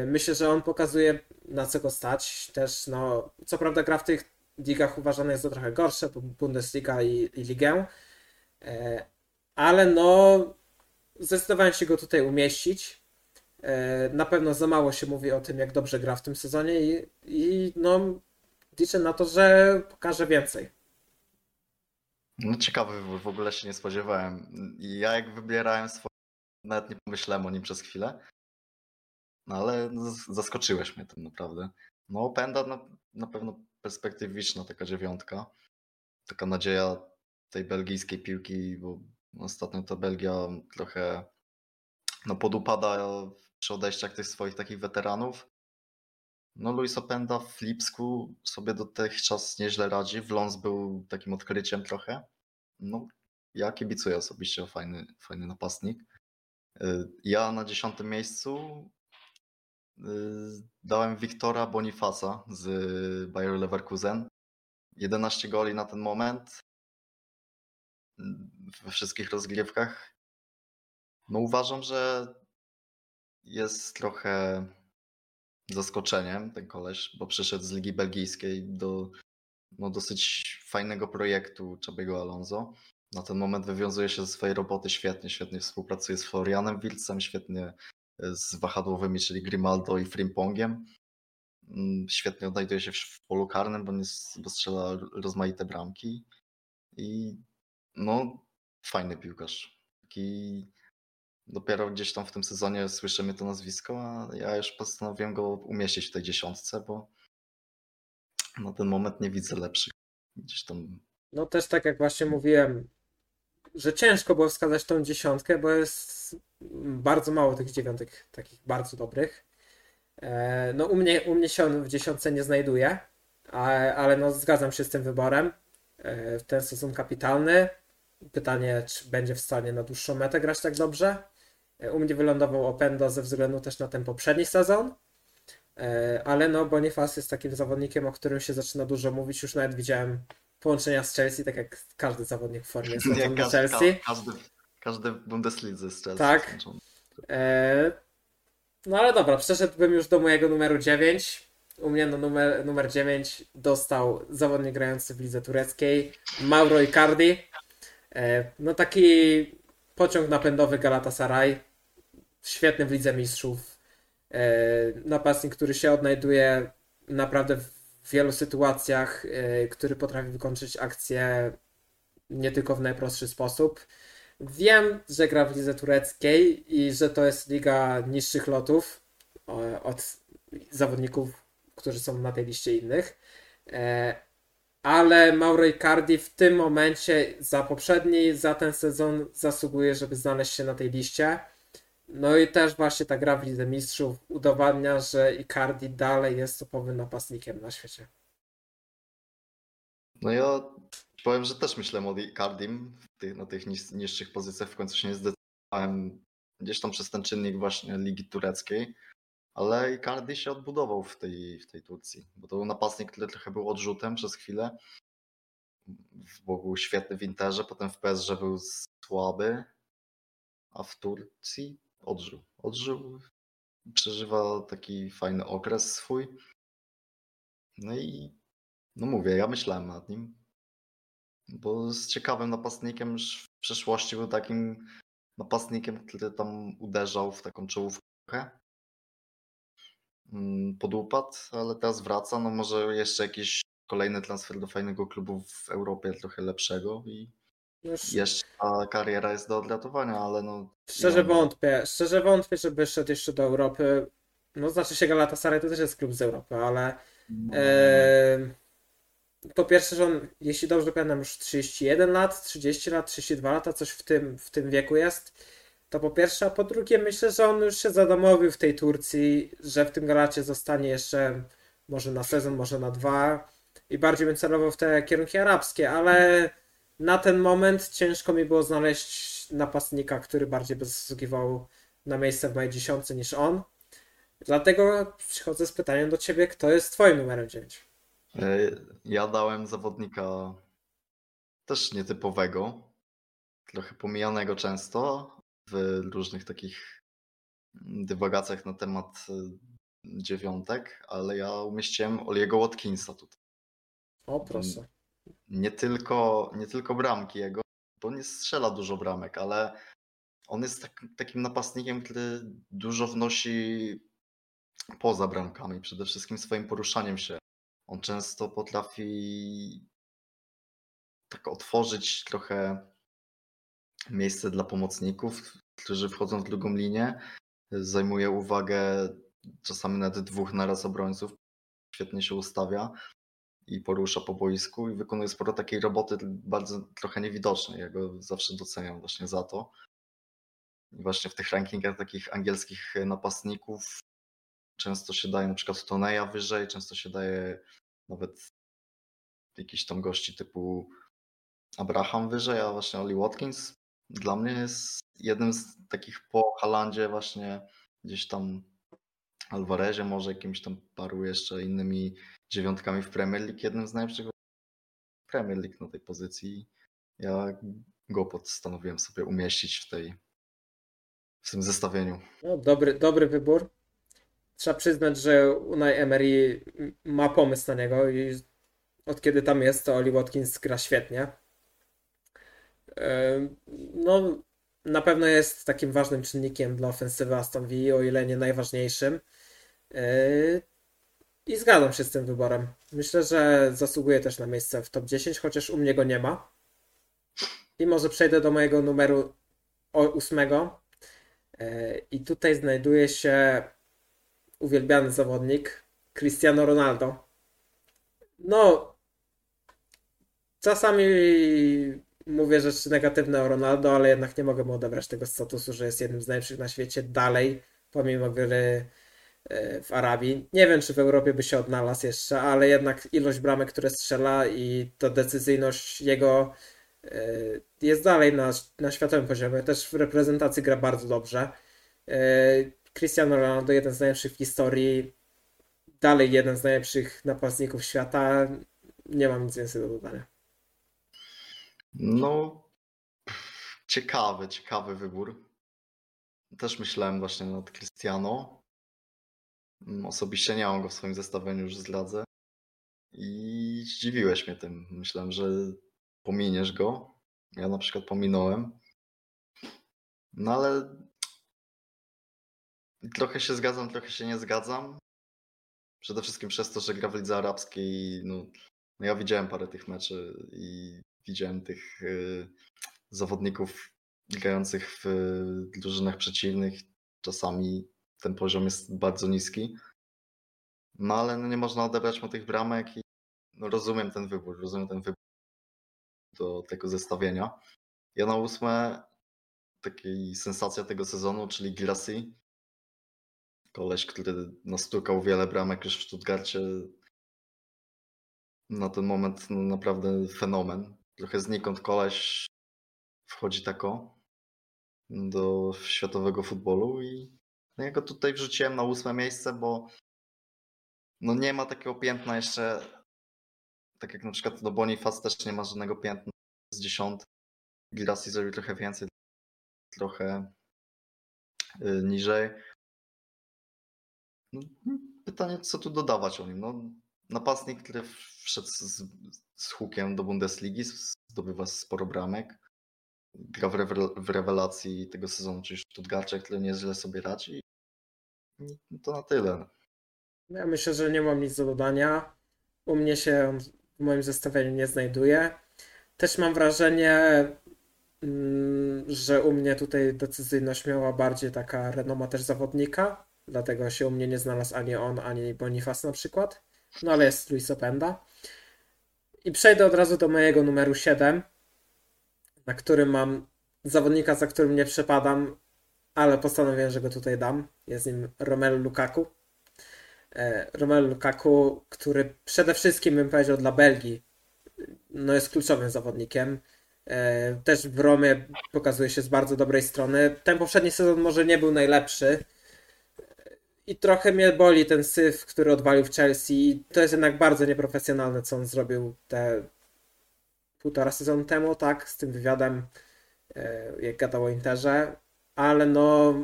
Myślę, że on pokazuje, na co go stać. Też no, co prawda gra w tych ligach uważanych za trochę gorsze, Bundesliga i Ligę, ale no zdecydowałem się go tutaj umieścić. Na pewno za mało się mówi o tym, jak dobrze gra w tym sezonie i no liczę na to, że pokaże więcej. No ciekawy wybór, w ogóle się nie spodziewałem. Ja jak wybierałem swoje, nawet nie pomyślałem o nim przez chwilę. No ale zaskoczyłeś mnie tym naprawdę. No Openda na pewno perspektywiczna taka dziewiątka. Taka nadzieja tej belgijskiej piłki, bo ostatnio ta Belgia trochę no, podupada przy odejściach tych swoich takich weteranów. No Luis Openda w Lipsku sobie dotychczas nieźle radzi. W Lons był takim odkryciem trochę. No ja kibicuję osobiście, fajny napastnik. Ja na 10. miejscu dałem Wiktora Bonifasa z Bayer Leverkusen. 11 goli na ten moment we wszystkich rozgrywkach. No uważam, że jest trochę zaskoczeniem ten koleś, bo przyszedł z Ligi Belgijskiej do no dosyć fajnego projektu Xabiego Alonso. Na ten moment wywiązuje się ze swojej roboty świetnie współpracuje z Florianem Wirtzem, świetnie z wahadłowymi, czyli Grimaldo i Frimpongiem. Świetnie odnajduje się w polu karnym, bo strzela rozmaite bramki. I no fajny piłkarz. Taki dopiero gdzieś tam w tym sezonie słyszymy to nazwisko, a ja już postanowiłem go umieścić w tej dziesiątce, bo na ten moment nie widzę lepszych. Gdzieś tam... No też tak jak właśnie mówiłem, że ciężko było wskazać tą dziesiątkę, bo jest bardzo mało tych dziewiątek takich bardzo dobrych. No u mnie się on w dziesiątce nie znajduje, ale no zgadzam się z tym wyborem. Ten sezon kapitalny. Pytanie, czy będzie w stanie na dłuższą metę grać tak dobrze. U mnie wylądował Openda ze względu też na ten poprzedni sezon, ale no Boniface jest takim zawodnikiem, o którym się zaczyna dużo mówić. Już nawet widziałem połączenia z Chelsea, tak jak każdy zawodnik w formie jest na Chelsea. Każdy w Bundeslidze z Chelsea. Tak. No ale dobra, przeszedłbym już do mojego numeru 9. U mnie no numer 9 dostał zawodnik grający w lidze tureckiej, Mauro Icardi. No taki pociąg napędowy Galatasaray, świetny w Lidze Mistrzów, napastnik, który się odnajduje naprawdę w wielu sytuacjach, który potrafi wykończyć akcję nie tylko w najprostszy sposób. Wiem, że gra w Lidze Tureckiej i że to jest liga niższych lotów od zawodników, którzy są na tej liście innych. Ale Mauro Icardi w tym momencie za ten sezon zasługuje, żeby znaleźć się na tej liście. No i też właśnie ta gra w Lidze Mistrzów udowadnia, że Icardi dalej jest topowym napastnikiem na świecie. No ja powiem, że też myślałem o Icardim na tych niższych pozycjach. W końcu się nie zdecydowałem gdzieś tam przez ten czynnik właśnie Ligi Tureckiej. Ale Icardi się odbudował w tej Turcji, bo to był napastnik, który trochę był odrzutem przez chwilę, bo był świetny w Interze, potem w PSG był słaby, a w Turcji odżył. przeżywa taki fajny okres swój. No i no mówię, ja myślałem nad nim, bo z ciekawym napastnikiem już w przeszłości był takim napastnikiem, który tam uderzał w taką czołówkę pod upad, ale teraz wraca, no może jeszcze jakiś kolejny transfer do fajnego klubu w Europie, trochę lepszego i jeszcze ta kariera jest do odratowania, ale no... Szczerze wątpię, żeby szedł jeszcze do Europy. No znaczy się Galatasaray to też jest klub z Europy, ale po pierwsze, że on, jeśli dobrze pamiętam, już 31 lat, 30 lat, 32 lata, coś w tym wieku jest. To po pierwsze, a po drugie myślę, że on już się zadomowił w tej Turcji, że w tym Galacie zostanie jeszcze może na sezon, może na dwa i bardziej bym celował w te kierunki arabskie, ale na ten moment ciężko mi było znaleźć napastnika, który bardziej by zasługiwał na miejsce w mojej dziesiątce niż on. Dlatego przychodzę z pytaniem do ciebie, kto jest twoim numerem 9? Ja dałem zawodnika też nietypowego, trochę pomijanego często w różnych takich dywagacjach na temat dziewiątek, ale ja umieściłem Olliego Watkinsa tutaj. O, proszę. Nie tylko bramki jego, bo nie strzela dużo bramek, ale on jest takim napastnikiem, który dużo wnosi poza bramkami, przede wszystkim swoim poruszaniem się. On często potrafi tak otworzyć trochę miejsce dla pomocników, którzy wchodzą w drugą linię. Zajmuje uwagę czasami nawet dwóch naraz obrońców. Świetnie się ustawia i porusza po boisku i wykonuje sporo takiej roboty bardzo trochę niewidocznej. Ja go zawsze doceniam właśnie za to. I właśnie w tych rankingach takich angielskich napastników często się daje na przykład Toneya wyżej, często się daje nawet jakichś tam gości typu Abraham wyżej, a właśnie Ollie Watkins dla mnie jest jednym z takich po Haalandzie właśnie gdzieś tam Alvarezie, może jakimś tam paru jeszcze innymi dziewiątkami w Premier League, jednym z najlepszych Premier League na tej pozycji. Ja go postanowiłem sobie umieścić w tym zestawieniu. No, dobry wybór. Trzeba przyznać, że Unai Emery ma pomysł na niego i od kiedy tam jest, to Ollie Watkins gra świetnie. No, na pewno jest takim ważnym czynnikiem dla ofensywy Aston Villa, o ile nie najważniejszym. I zgadzam się z tym wyborem. Myślę, że zasługuje też na miejsce w top 10, chociaż u mnie go nie ma. I może przejdę do mojego numeru 8. I tutaj znajduje się uwielbiany zawodnik Cristiano Ronaldo. No, czasami mówię rzeczy negatywne o Ronaldo, ale jednak nie mogę mu odebrać tego statusu, że jest jednym z najlepszych na świecie dalej, pomimo gry w Arabii. Nie wiem, czy w Europie by się odnalazł jeszcze, ale jednak ilość bramek, które strzela i to decyzyjność jego jest dalej na światowym poziomie. Też w reprezentacji gra bardzo dobrze. Cristiano Ronaldo, jeden z najlepszych w historii, dalej jeden z najlepszych napastników świata. Nie mam nic więcej do dodania. No, ciekawy wybór. Też myślałem właśnie nad Cristiano. Osobiście nie mam go w swoim zestawieniu, już zdradzę. I zdziwiłeś mnie tym. Myślałem, że pominiesz go. Ja na przykład pominąłem. No ale trochę się zgadzam, trochę się nie zgadzam. Przede wszystkim przez to, że gra w Lidze Arabskiej. No ja widziałem parę tych meczy i widziałem tych zawodników grających w drużynach przeciwnych. Czasami ten poziom jest bardzo niski. No ale nie można odebrać mu tych bramek i rozumiem ten wybór. Rozumiem ten wybór do tego zestawienia. Ja na 8. Takiej sensacja tego sezonu, czyli Girassi. Koleś, który nastukał wiele bramek już w Stuttgarcie. Na ten moment no, naprawdę fenomen. Trochę znikąd koleś wchodzi tako do światowego futbolu i ja go tutaj wrzuciłem na 8. miejsce, bo no nie ma takiego piętna jeszcze, tak jak na przykład do Boniface też nie ma żadnego piętna z 10. Girassi zrobił trochę więcej, trochę niżej. No, pytanie, co tu dodawać o nim. No, napastnik, który wszedł z hukiem do Bundesligi, zdobywa sporo bramek. Gra w rewelacji tego sezonu, czyli Stuttgarcie, który nieźle sobie radzi. No to na tyle. Ja myślę, że nie mam nic do dodania. U mnie się on w moim zestawieniu nie znajduje. Też mam wrażenie, że u mnie tutaj decyzyjność miała bardziej taka renoma też zawodnika. Dlatego się u mnie nie znalazł ani on, ani Bonifaz na przykład. No ale jest Luis Openda. I przejdę od razu do mojego numeru 7, na którym mam zawodnika, za którym nie przepadam, ale postanowiłem, że go tutaj dam. Jest nim Romelu Lukaku. Romelu Lukaku, który przede wszystkim, bym powiedział, dla Belgii no jest kluczowym zawodnikiem. Też w Romie pokazuje się z bardzo dobrej strony. Ten poprzedni sezon może nie był najlepszy i trochę mnie boli ten syf, który odwalił w Chelsea. To jest jednak bardzo nieprofesjonalne, co on zrobił te półtora sezonu temu, tak, z tym wywiadem, jak gadał o Interze, ale no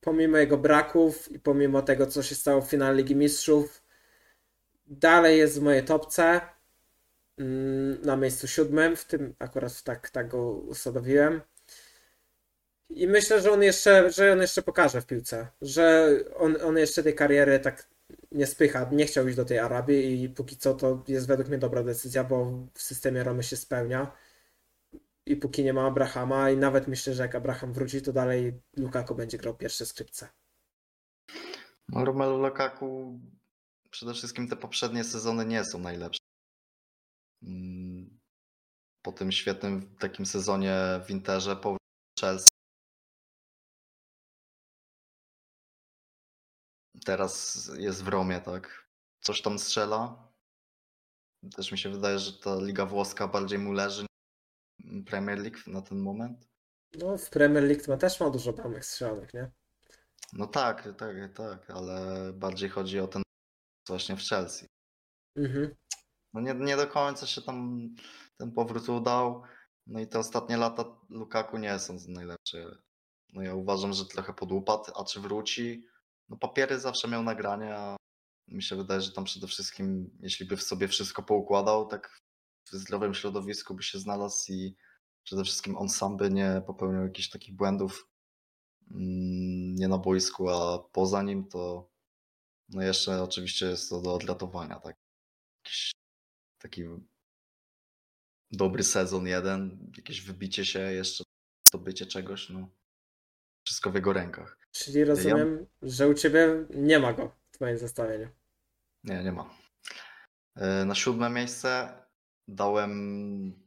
pomimo jego braków i pomimo tego, co się stało w finale Ligi Mistrzów, dalej jest w mojej topce na miejscu 7, w tym akurat tak go usadowiłem. I myślę, że on jeszcze pokaże w piłce, że on jeszcze tej kariery tak nie spycha, nie chciał iść do tej Arabii i póki co to jest według mnie dobra decyzja, bo w systemie Romy się spełnia i póki nie ma Abrahama i nawet myślę, że jak Abraham wróci, to dalej Lukaku będzie grał pierwsze skrzypce. No, Romelu Lukaku przede wszystkim te poprzednie sezony nie są najlepsze. Po tym świetnym takim sezonie w Interze, po Chelsea, teraz jest w Romie, tak? Coś tam strzela. Też mi się wydaje, że ta Liga Włoska bardziej mu leży niż Premier League na ten moment. No w Premier League to też ma dużo bramek strzelonych, nie? No tak, ale bardziej chodzi o ten właśnie w Chelsea. Mhm. No nie do końca się tam ten powrót udał. No i te ostatnie lata Lukaku nie są najlepsze. No ja uważam, że trochę podupadł, a czy wróci? No papiery zawsze miał nagrania, a mi się wydaje, że tam przede wszystkim, jeśli by w sobie wszystko poukładał, tak w zdrowym środowisku by się znalazł i przede wszystkim on sam by nie popełniał jakichś takich błędów nie na boisku, a poza nim to no jeszcze oczywiście jest to do odratowania, tak? Jakiś taki dobry sezon jeden, jakieś wybicie się, jeszcze zdobycie czegoś, no wszystko w jego rękach. Czyli rozumiem, że u Ciebie nie ma go w moim zestawieniu. Nie ma. Na 7 miejsce dałem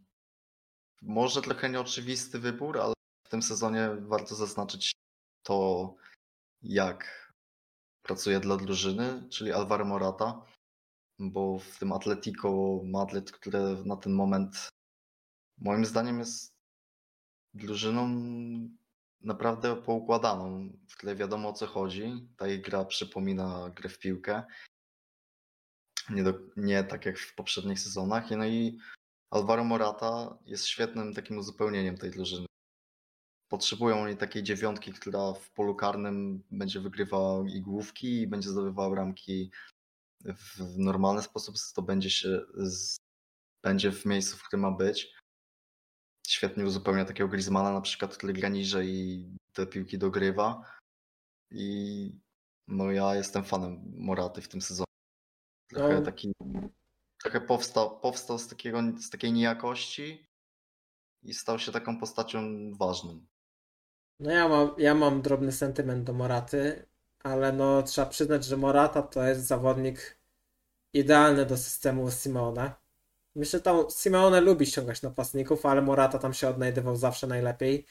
może trochę nieoczywisty wybór, ale w tym sezonie warto zaznaczyć to, jak pracuje dla drużyny, czyli Alvaro Morata, bo w tym Atletico Madryt, które na ten moment moim zdaniem jest drużyną naprawdę poukładaną, w tle wiadomo o co chodzi. Ta jej gra przypomina grę w piłkę. Nie tak jak w poprzednich sezonach. No i Alvaro Morata jest świetnym takim uzupełnieniem tej drużyny. Potrzebują oni takiej dziewiątki, która w polu karnym będzie wygrywała i główki i będzie zdobywała bramki w normalny sposób. Będzie w miejscu, w którym ma być. Świetnie uzupełnia takiego Griezmana na przykład, który gra niżej i te piłki dogrywa. I no ja jestem fanem Moraty w tym sezonie. Trochę powstał z takiej niejakości i stał się taką postacią ważną. No ja mam drobny sentyment do Moraty, ale no trzeba przyznać, że Morata to jest zawodnik idealny do systemu Simeone. Myślę, że tam Simeone lubi ściągać napastników, ale Morata tam się odnajdywał zawsze najlepiej.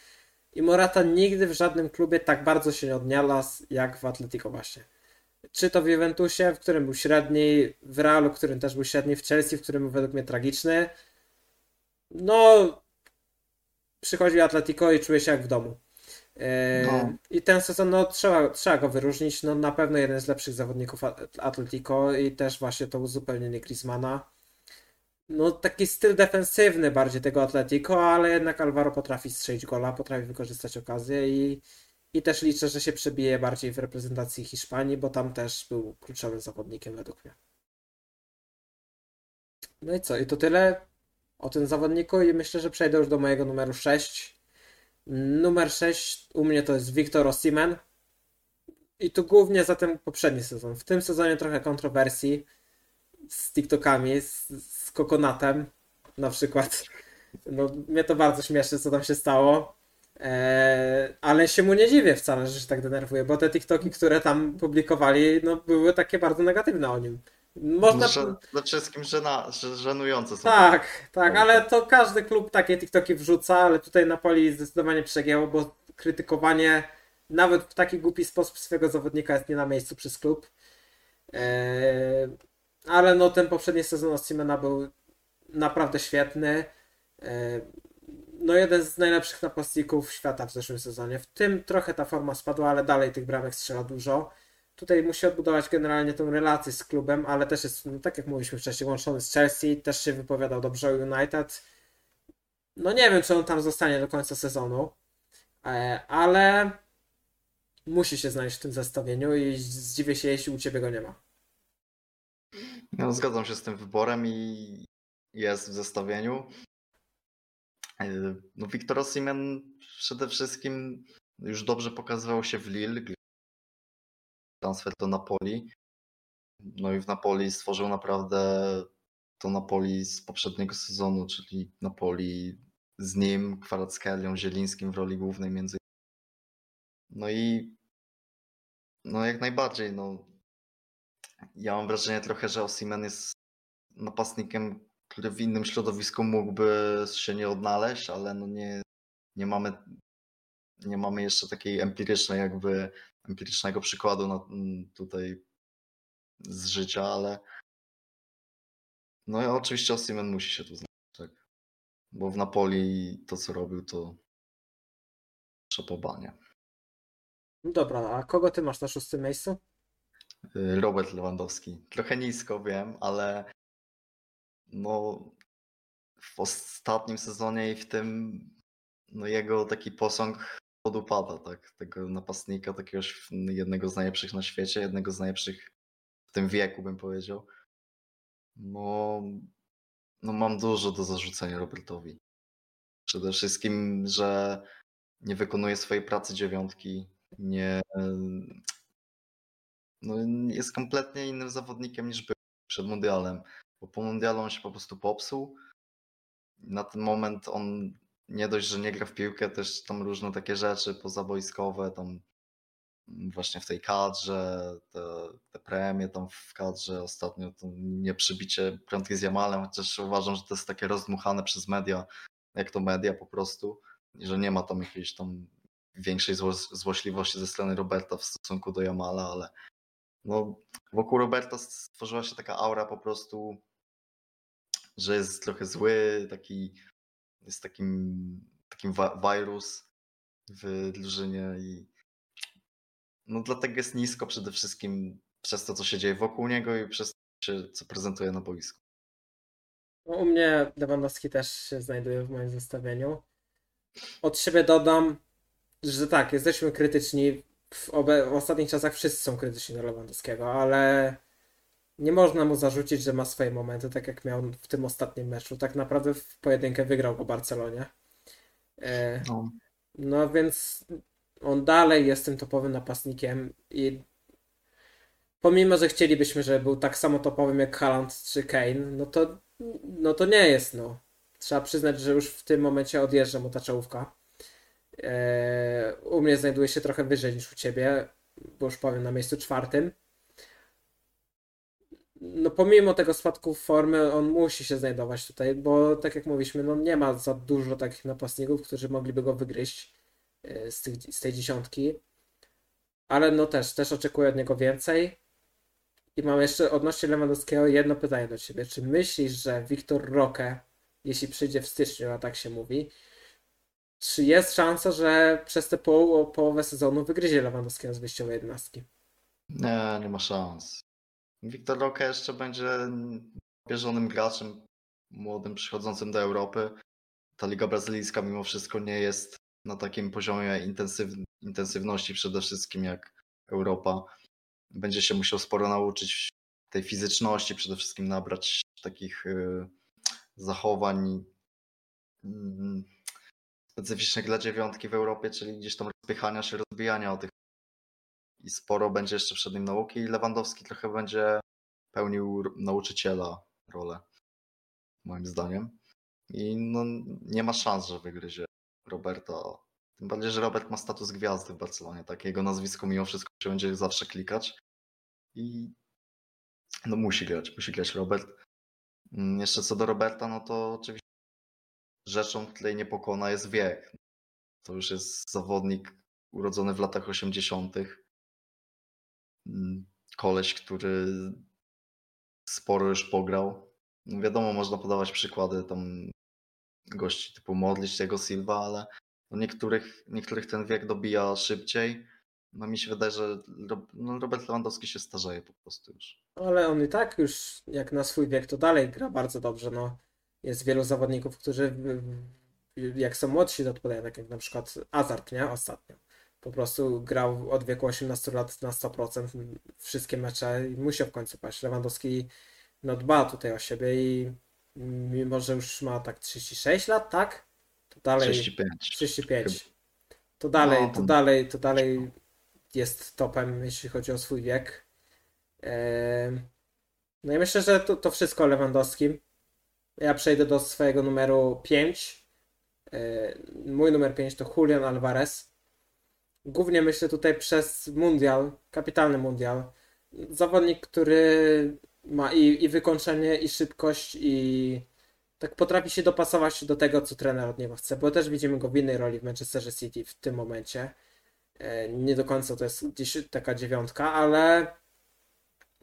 I Morata nigdy w żadnym klubie tak bardzo się nie odnalazł jak w Atletico właśnie. Czy to w Juventusie, w którym był średni, w Realu, w którym też był średni, w Chelsea, w którym był według mnie tragiczny. No, przychodzi Atletico i czuje się jak w domu. No. I ten sezon no, trzeba go wyróżnić. No, na pewno jeden z lepszych zawodników Atletico i też właśnie to uzupełnienie Griezmana. No taki styl defensywny bardziej tego Atletico, ale jednak Alvaro potrafi strzelić gola, potrafi wykorzystać okazję i I też liczę, że się przebije bardziej w reprezentacji Hiszpanii, bo tam też był kluczowym zawodnikiem według mnie. No i co? I to tyle o tym zawodniku i myślę, że przejdę już do mojego numeru 6. Numer 6 u mnie to jest Victor Osimhen. I to głównie za ten poprzedni sezon. W tym sezonie trochę kontrowersji z TikTokami, z Kokonatem na przykład. No, mnie to bardzo śmieszy, co tam się stało. Ale się mu nie dziwię wcale, że się tak denerwuje, bo te TikToki, które tam publikowali, no, były takie bardzo negatywne o nim. Można... Przede wszystkim żenujące są. Tak, ale to każdy klub takie TikToki wrzuca, ale tutaj Napoli zdecydowanie przegięło, bo krytykowanie nawet w taki głupi sposób swojego zawodnika jest nie na miejscu przez klub. Ale no, ten poprzedni sezon Osimhena był naprawdę świetny. No, jeden z najlepszych napastników świata w zeszłym sezonie. W tym trochę ta forma spadła, ale dalej tych bramek strzela dużo. Tutaj musi odbudować generalnie tą relację z klubem, ale też jest, no, tak jak mówiliśmy wcześniej, łączony z Chelsea. Też się wypowiadał dobrze o United. No nie wiem, czy on tam zostanie do końca sezonu, ale musi się znaleźć w tym zestawieniu i zdziwię się, jeśli u Ciebie go nie ma. No, zgadzam się z tym wyborem i jest w zestawieniu. No, Victor Osimhen przede wszystkim już dobrze pokazywał się w Lille, gdzie transfer do Napoli. No i w Napoli stworzył naprawdę to Napoli z poprzedniego sezonu, czyli Napoli z nim, Kvaratskhelia, Zielińskim w roli głównej między. No i no jak najbardziej, no ja mam wrażenie trochę, że Osimhen jest napastnikiem, który w innym środowisku mógłby się nie odnaleźć, ale no nie mamy jeszcze takiej empirycznego przykładu tutaj z życia, ale no i oczywiście Osimhen musi się tu znaleźć, tak? Bo w Napoli to, co robił, to szopobanie. Dobra, a kogo ty masz na szóstym miejscu? Robert Lewandowski. Trochę nisko, wiem, ale no w ostatnim sezonie i w tym no jego taki posąg podupada, tak? Tego napastnika, takiego jednego z najlepszych na świecie, jednego z najlepszych w tym wieku, bym powiedział. No mam dużo do zarzucenia Robertowi. Przede wszystkim, że nie wykonuje swojej pracy dziewiątki, jest kompletnie innym zawodnikiem niż był przed mundialem, bo po mundialu on się po prostu popsuł. Na ten moment on nie dość, że nie gra w piłkę, też tam różne takie rzeczy pozaboiskowe, tam właśnie w tej kadrze, te premie tam w kadrze ostatnio, to nieprzybicie piątki z Jamalem, chociaż uważam, że to jest takie rozdmuchane przez media, jak to media po prostu, że nie ma tam jakiejś tam większej złośliwości ze strony Roberta w stosunku do Jamala, ale no, wokół Roberta stworzyła się taka aura po prostu, że jest trochę zły, taki jest takim wirus w drużynie i no dlatego jest nisko przede wszystkim przez to, co się dzieje wokół niego i przez to, co prezentuje na boisku. No, u mnie Lewandowski też się znajduje w moim zestawieniu. Od siebie dodam, że tak, jesteśmy krytyczni, w ostatnich czasach wszyscy są krytyczni do Lewandowskiego, ale nie można mu zarzucić, że ma swoje momenty, tak jak miał w tym ostatnim meczu. Tak naprawdę w pojedynkę wygrał go Barcelonie. No więc on dalej jest tym topowym napastnikiem i pomimo, że chcielibyśmy, żeby był tak samo topowym jak Haaland czy Kane, no to nie jest, no. Trzeba przyznać, że już w tym momencie odjeżdża mu ta czołówka. U mnie znajduje się trochę wyżej niż u Ciebie, bo już powiem na miejscu 4. No pomimo tego spadku formy on musi się znajdować tutaj, bo tak jak mówiliśmy, no nie ma za dużo takich napastników, którzy mogliby go wygryźć z tej 10, ale no też oczekuję od niego więcej. I mam jeszcze odnośnie Lewandowskiego jedno pytanie do Ciebie. Czy myślisz, że Victor Roque, jeśli przyjdzie w styczniu, a tak się mówi, czy jest szansa, że przez tę połowę sezonu wygryzie Lewandowskiego z wyjściowej 11? Nie ma szans. Victor Roque jeszcze będzie bieżącym graczem młodym, przychodzącym do Europy. Ta Liga Brazylijska mimo wszystko nie jest na takim poziomie intensywności przede wszystkim jak Europa. Będzie się musiał sporo nauczyć tej fizyczności, przede wszystkim nabrać takich zachowań specyficznych dla dziewiątki w Europie, czyli gdzieś tam rozpychania się, rozbijania o tych i sporo będzie jeszcze przed nim nauki i Lewandowski trochę będzie pełnił nauczyciela rolę, moim zdaniem. I no, nie ma szans, że wygryzie Roberta. Tym bardziej, że Robert ma status gwiazdy w Barcelonie. Tak? Jego nazwisko mimo wszystko się będzie zawsze klikać. I no musi grać Robert. Jeszcze co do Roberta, no to oczywiście rzeczą, której nie pokona jest wiek. To już jest zawodnik urodzony w latach 80. Koleś, który sporo już pograł. No wiadomo, można podawać przykłady tam gości typu Modlić, tego Silva, ale niektórych ten wiek dobija szybciej. No mi się wydaje, że Robert Lewandowski się starzeje po prostu już. Ale on i tak już jak na swój wiek to dalej gra bardzo dobrze. No, jest wielu zawodników, którzy jak są młodsi to odpowiadają, tak jak na przykład Hazard, nie? Ostatnio. Po prostu grał od wieku 18 lat na 100% wszystkie mecze i musiał w końcu paść. Lewandowski no dba tutaj o siebie i mimo, że już ma tak 36 lat, tak? To dalej 35. To dalej jest topem, jeśli chodzi o swój wiek. No i myślę, że to wszystko o Lewandowskim. Ja przejdę do swojego numeru 5. Mój numer 5 to Julian Alvarez. Głównie myślę tutaj przez mundial, kapitalny mundial. Zawodnik, który ma i wykończenie, i szybkość, i tak potrafi się dopasować do tego, co trener od niego chce, bo też widzimy go w innej roli w Manchesterze City w tym momencie. Nie do końca to jest gdzieś taka dziewiątka, ale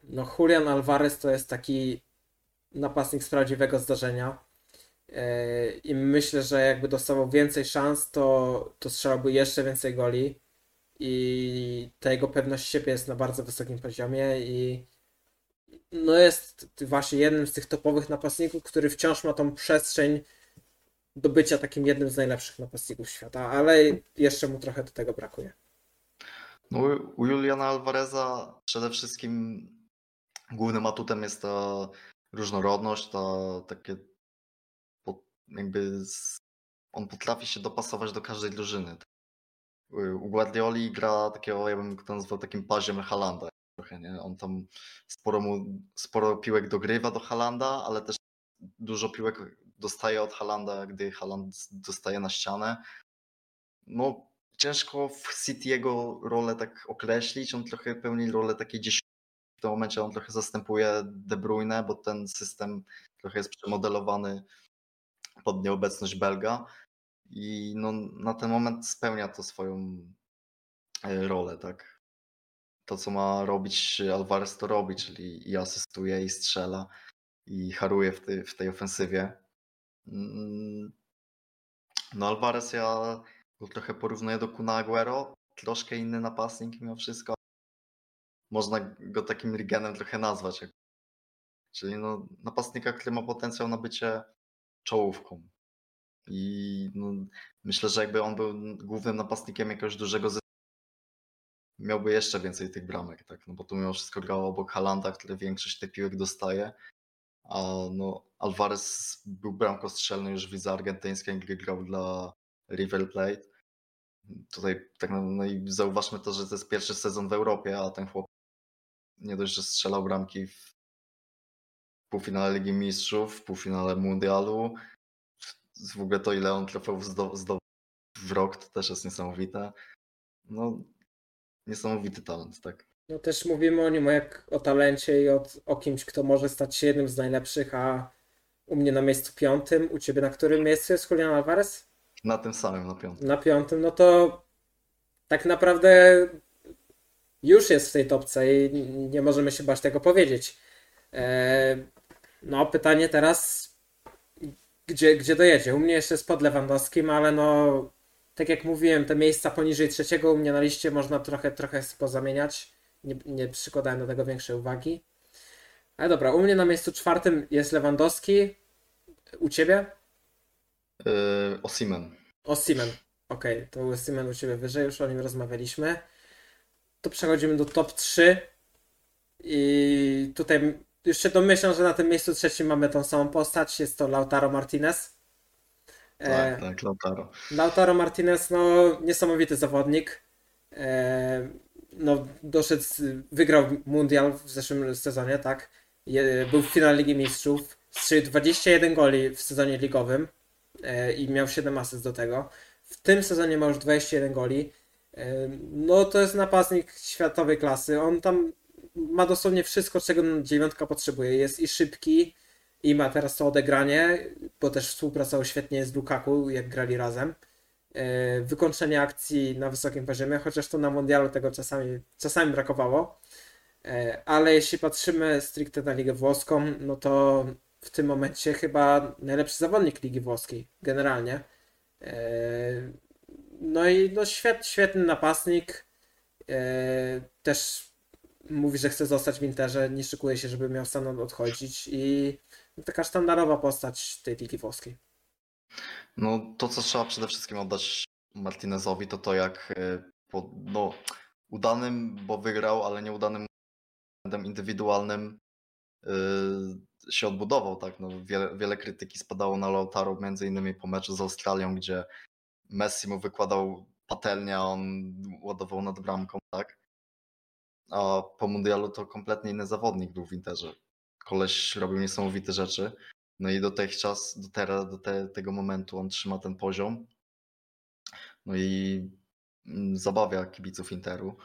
no Julian Alvarez to jest taki napastnik z prawdziwego zdarzenia i myślę, że jakby dostawał więcej szans, to strzelałby jeszcze więcej goli i ta jego pewność siebie jest na bardzo wysokim poziomie i no jest właśnie jednym z tych topowych napastników, który wciąż ma tą przestrzeń do bycia takim jednym z najlepszych napastników świata, ale jeszcze mu trochę do tego brakuje. No, u Juliana Alvareza przede wszystkim głównym atutem jest ta różnorodność, on potrafi się dopasować do każdej drużyny. U Guardioli gra takiego, ja bym to nazwał takim paziem Haalanda. Trochę, nie? On tam sporo piłek dogrywa do Haalanda, ale też dużo piłek dostaje od Haalanda, gdy Haaland dostaje na ścianę. No ciężko w City jego rolę tak określić, on trochę pełni rolę takiej dziesiątki. W tym momencie on trochę zastępuje De Bruyne, bo ten system trochę jest przemodelowany pod nieobecność Belga i no, na ten moment spełnia to swoją rolę, tak? To, co ma robić Alvarez, to robi, czyli i asystuje, i strzela, i haruje w tej ofensywie. No Alvarez ja go trochę porównuję do Kuna Aguero, troszkę inny napastnik mimo wszystko. Można go takim Rigenem trochę nazwać. Czyli no, napastnika, który ma potencjał na bycie czołówką. I no, myślę, że jakby on był głównym napastnikiem jakiegoś dużego zespołu, miałby jeszcze więcej tych bramek, tak? No bo tu mimo wszystko grało obok Haalanda, który większość tych piłek dostaje, a no Alvarez był bramkostrzelny już w lidze argentyńskiej, gdy grał dla River Plate. Tutaj tak no i zauważmy to, że to jest pierwszy sezon w Europie, a ten chłop nie dość, że strzelał bramki w półfinale Ligi Mistrzów, w półfinale Mundialu, w ogóle to ile on trofeów zdobył w rok, to też jest niesamowite. No, niesamowity talent, tak. No też mówimy o nim jak o talencie i o kimś, kto może stać się jednym z najlepszych, a u mnie na miejscu 5, u ciebie na którym miejscu jest Julian Alvarez? Na tym samym, na 5. Na 5, no to tak naprawdę już jest w tej topce i nie możemy się bać tego powiedzieć. No pytanie teraz, gdzie dojedzie? U mnie jeszcze jest pod Lewandowskim, ale no tak jak mówiłem, te miejsca poniżej 3 u mnie na liście można trochę pozamieniać. Nie przykładałem do tego większej uwagi. Ale dobra, u mnie na miejscu 4 jest Lewandowski. U ciebie? Osimhen. Okej, to Osimhen u Ciebie wyżej, już o nim rozmawialiśmy. To przechodzimy do top 3 i tutaj już się domyślam, że na tym miejscu trzecim mamy tą samą postać, jest to Lautaro Martinez. Tak, Lautaro. Lautaro Martinez, no niesamowity zawodnik. No doszedł, wygrał mundial w zeszłym sezonie, tak? Był w finale Ligi Mistrzów, strzelił 21 goli w sezonie ligowym i miał 7 asyst do tego. W tym sezonie ma już 21 goli. No to jest napastnik światowej klasy. On tam ma dosłownie wszystko, czego dziewiątka potrzebuje. Jest i szybki, i ma teraz to odegranie, bo też współpracował świetnie z Lukaku, jak grali razem. Wykończenie akcji na wysokim poziomie, chociaż to na mundialu tego czasami brakowało. Ale jeśli patrzymy stricte na Ligę Włoską, no to w tym momencie chyba najlepszy zawodnik Ligi Włoskiej generalnie. No i no świetny napastnik. Też mówi, że chce zostać w Interze, nie szykuje się, żeby miał stamtąd odchodzić i taka sztandarowa postać tej Ligi Włoskiej. No to, co trzeba przede wszystkim oddać Martinezowi, to to, jak po udanym, bo wygrał, ale nieudanym indywidualnym się odbudował. Tak? No, wiele krytyki spadało na Lautaro, między innymi po meczu z Australią, gdzie Messi mu wykładał patelnię, a on ładował nad bramką. Tak? A po mundialu to kompletnie inny zawodnik był w Interze. Koleś robił niesamowite rzeczy. No i do tego momentu on trzyma ten poziom. No i zabawia kibiców Interu.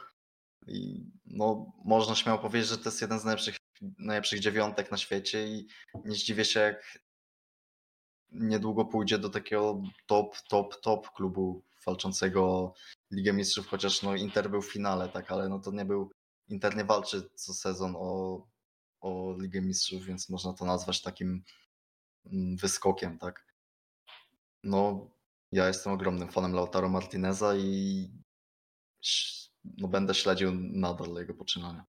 I no, można śmiało powiedzieć, że to jest jeden z najlepszych dziewiątek na świecie i nie zdziwię się, jak niedługo pójdzie do takiego top klubu walczącego o Ligę Mistrzów, chociaż no Inter był w finale, tak, ale no to nie był, Inter nie walczy co sezon o Ligę Mistrzów, więc można to nazwać takim wyskokiem, tak. No, ja jestem ogromnym fanem Lautaro Martineza i no, będę śledził nadal jego poczynania.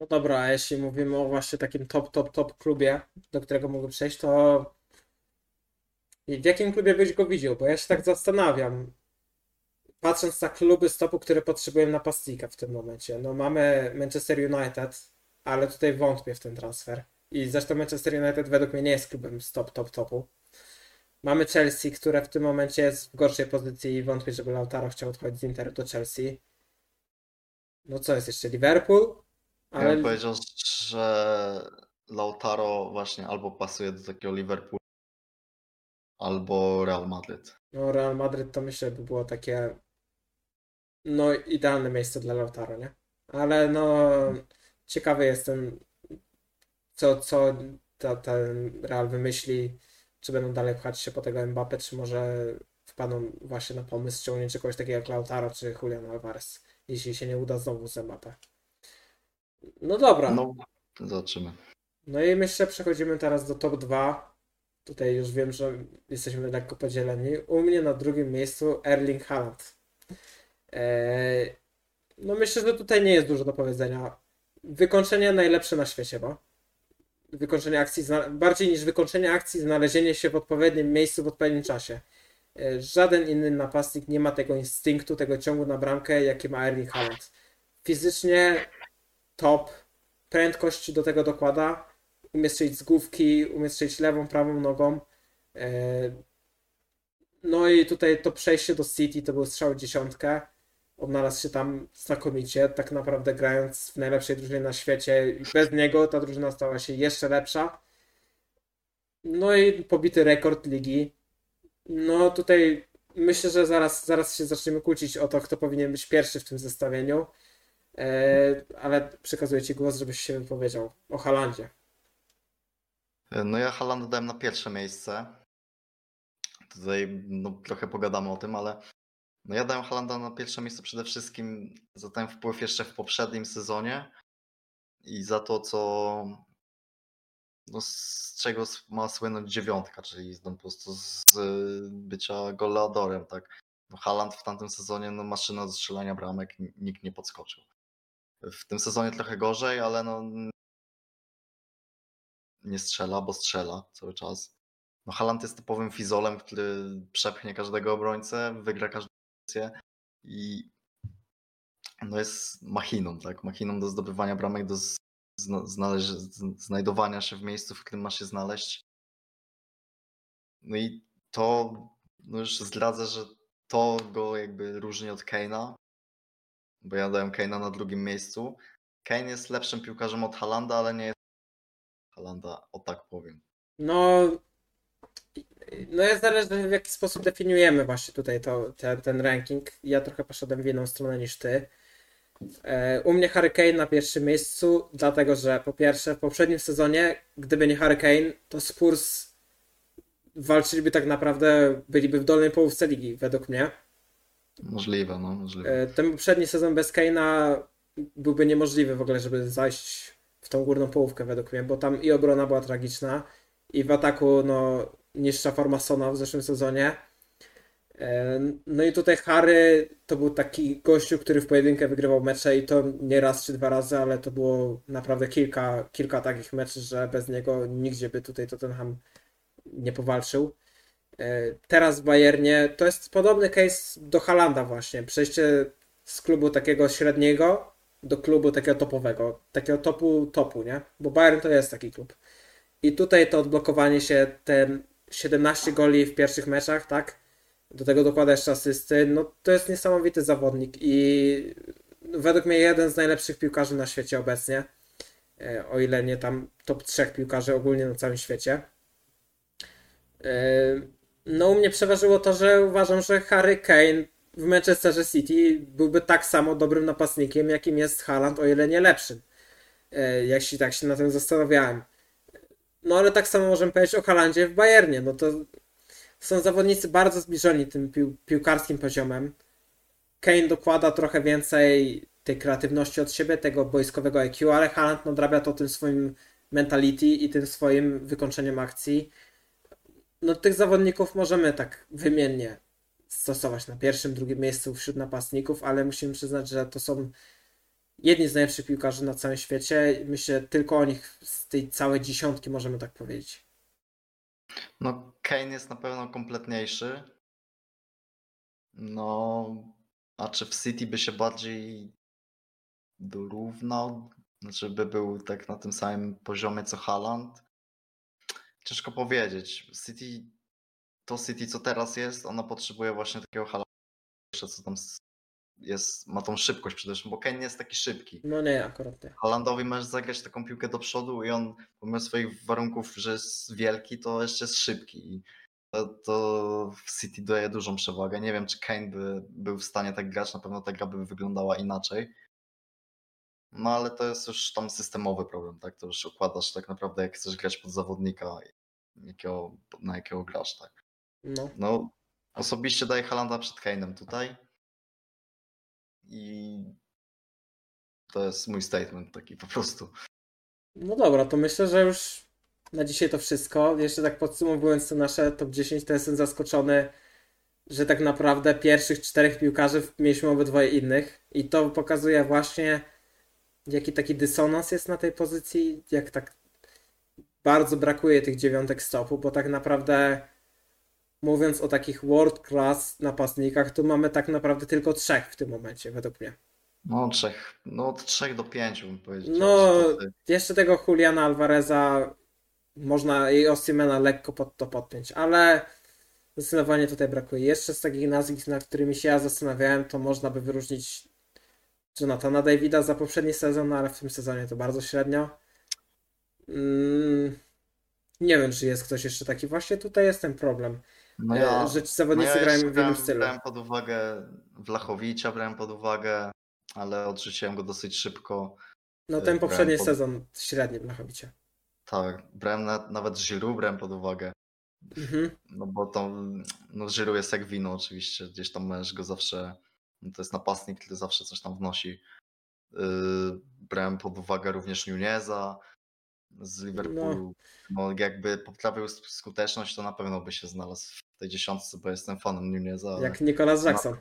No dobra, a jeśli mówimy o właśnie takim top klubie, do którego mogę przejść, to w jakim klubie byś go widział? Bo ja się tak zastanawiam, patrząc na kluby z topu, które potrzebują napastnika w tym momencie. No mamy Manchester United, ale tutaj wątpię w ten transfer. I zresztą Manchester United według mnie nie jest klubem z topu. Mamy Chelsea, które w tym momencie jest w gorszej pozycji i wątpię, żeby Lautaro chciał odchodzić z Interu do Chelsea. No co jest jeszcze? Liverpool? Ale... Ja bym powiedział, że Lautaro właśnie albo pasuje do takiego Liverpoolu, albo Real Madryt. No Real Madryt to myślę by było takie no idealne miejsce dla Lautaro, nie? Ale no ciekawy jestem co ten Real wymyśli, czy będą dalej pchać się po tego Mbappé, czy może wpadną właśnie na pomysł ściągnięcia kogoś takiego jak Lautaro czy Julian Alvarez, jeśli się nie uda znowu z Mbappé. No dobra. No, zobaczymy. No i myślę, przechodzimy teraz do top 2. Tutaj już wiem, że jesteśmy lekko podzieleni. U mnie na drugim miejscu Erling Haaland. No myślę, że tutaj nie jest dużo do powiedzenia. Wykończenie najlepsze na świecie, bo wykończenie akcji, bardziej niż wykończenie akcji, znalezienie się w odpowiednim miejscu w odpowiednim czasie. Żaden inny napastnik nie ma tego instynktu, tego ciągu na bramkę, jaki ma Erling Haaland. Fizycznie top, prędkość do tego dokłada, umie strzelić z główki, umie strzelić lewą, prawą nogą. No i tutaj to przejście do City to był strzał w dziesiątkę. Odnalazł się tam znakomicie, tak naprawdę grając w najlepszej drużynie na świecie. Bez niego ta drużyna stała się jeszcze lepsza. No i pobity rekord ligi. No tutaj myślę, że zaraz się zaczniemy kłócić o to, kto powinien być pierwszy w tym zestawieniu. Ale przekazuję Ci głos, żebyś się wypowiedział o Haalandzie. No ja Haalanda dałem na pierwsze miejsce. Tutaj no, trochę pogadamy o tym, ale no ja dałem Haalanda na pierwsze miejsce przede wszystkim za ten wpływ jeszcze w poprzednim sezonie i za to, co no, z czego ma słynąć dziewiątka, czyli po prostu z bycia goleadorem, tak. No Haaland w tamtym sezonie, no maszyna do strzelania bramek, nikt nie podskoczył. W tym sezonie trochę gorzej, ale no nie strzela, bo strzela cały czas. No Haaland jest typowym fizolem, który przepchnie każdego obrońcę, wygra każdą pozycję i no jest machiną, tak? Machiną do zdobywania bramek, do znajdowania się w miejscu, w którym ma się znaleźć. No i to, no już zdradzę, że to go jakby różni od Kane'a, bo ja dałem Kane'a na drugim miejscu. Kane jest lepszym piłkarzem od Haalanda, ale nie jest Haalanda, o tak powiem. No jest zależne, w jaki sposób definiujemy właśnie tutaj ten ranking. Ja trochę poszedłem w inną stronę niż ty. U mnie Harry Kane na pierwszym miejscu, dlatego że po pierwsze w poprzednim sezonie, gdyby nie Harry Kane, to Spurs walczyliby tak naprawdę, byliby w dolnej połówce ligi, według mnie. Możliwe, no możliwe. Ten poprzedni sezon bez Kane'a byłby niemożliwy w ogóle, żeby zajść w tą górną połówkę według mnie, bo tam i obrona była tragiczna i w ataku no niższa forma Sona w zeszłym sezonie. No i tutaj Harry to był taki gościu, który w pojedynkę wygrywał mecze i to nie raz czy dwa razy, ale to było naprawdę kilka takich meczów, że bez niego nigdzie by tutaj Tottenham nie powalczył. Teraz w Bayernie to jest podobny case do Haalanda właśnie. Przejście z klubu takiego średniego do klubu takiego topowego. Takiego topu, nie? Bo Bayern to jest taki klub. I tutaj to odblokowanie się, te 17 goli w pierwszych meczach, tak? Do tego dokłada jeszcze asysty. No to jest niesamowity zawodnik i według mnie jeden z najlepszych piłkarzy na świecie obecnie. O ile nie tam top 3 piłkarzy ogólnie na całym świecie. No u mnie przeważyło to, że uważam, że Harry Kane w Manchesterze City byłby tak samo dobrym napastnikiem, jakim jest Haaland, o ile nie lepszym. Jeśli tak się na tym zastanawiałem. No ale tak samo możemy powiedzieć o Haalandzie w Bayernie. No to są zawodnicy bardzo zbliżeni tym piłkarskim poziomem. Kane dokłada trochę więcej tej kreatywności od siebie, tego boiskowego IQ, ale Haaland nadrabia to tym swoim mentality i tym swoim wykończeniem akcji. No tych zawodników możemy tak wymiennie stosować na pierwszym, drugim miejscu wśród napastników, ale musimy przyznać, że to są jedni z najlepszych piłkarzy na całym świecie. Myślę, tylko o nich z tej całej dziesiątki możemy tak powiedzieć. No Kane jest na pewno kompletniejszy. No a czy w City by się bardziej dorównał? Znaczy by był tak na tym samym poziomie co Haaland? Ciężko powiedzieć. City, to City co teraz jest, ona potrzebuje właśnie takiego Haalanda, co tam jest, ma tą szybkość przede wszystkim, bo Kane nie jest taki szybki. No nie, akurat nie. Haalandowi możesz zagrać taką piłkę do przodu i on pomimo swoich warunków, że jest wielki, to jeszcze jest szybki. I to w City daje dużą przewagę. Nie wiem, czy Kane by był w stanie tak grać, na pewno ta gra by wyglądała inaczej. No ale to jest już tam systemowy problem, tak? To już układasz tak naprawdę, jak chcesz grać pod zawodnika, na jakiego grasz, tak? No osobiście daję Haalanda przed Kane'em tutaj. I to jest mój statement taki po prostu. No dobra, to myślę, że już na dzisiaj to wszystko. Jeszcze tak podsumowując to nasze top 10, to jestem zaskoczony, że tak naprawdę pierwszych 4 piłkarzy mieliśmy obydwoje innych. I to pokazuje właśnie, jaki taki dysonans jest na tej pozycji, jak tak bardzo brakuje tych 9 stopu, bo tak naprawdę mówiąc o takich world class napastnikach, tu mamy tak naprawdę tylko 3 w tym momencie, według mnie. No 3, no od 3 do 5 bym powiedział. No jeszcze tego Juliana Alvareza można i Osimena lekko pod to podpiąć, ale zdecydowanie tutaj brakuje. Jeszcze z takich nazwisk, nad którymi się ja zastanawiałem, to można by wyróżnić Jonathana Davida za poprzedni sezon, ale w tym sezonie to bardzo średnio. Nie wiem, czy jest ktoś jeszcze taki. Właśnie tutaj jest ten problem, że ci zawodnicy grają w wielu stylu. Brałem pod uwagę Vlachowicza, ale odrzuciłem go dosyć szybko. No ten poprzedni sezon średni Vlachowicza. Tak, brałem nawet Giroud brałem pod uwagę. Mhm. No bo tam Giroud jest jak wino oczywiście, gdzieś tam możesz go zawsze... To jest napastnik, który zawsze coś tam wnosi. Brałem pod uwagę również Nuneza z Liverpoolu. No jakby poprawił skuteczność, to na pewno by się znalazł w tej 10, bo jestem fanem Nuneza. Jak Nicolas Jackson.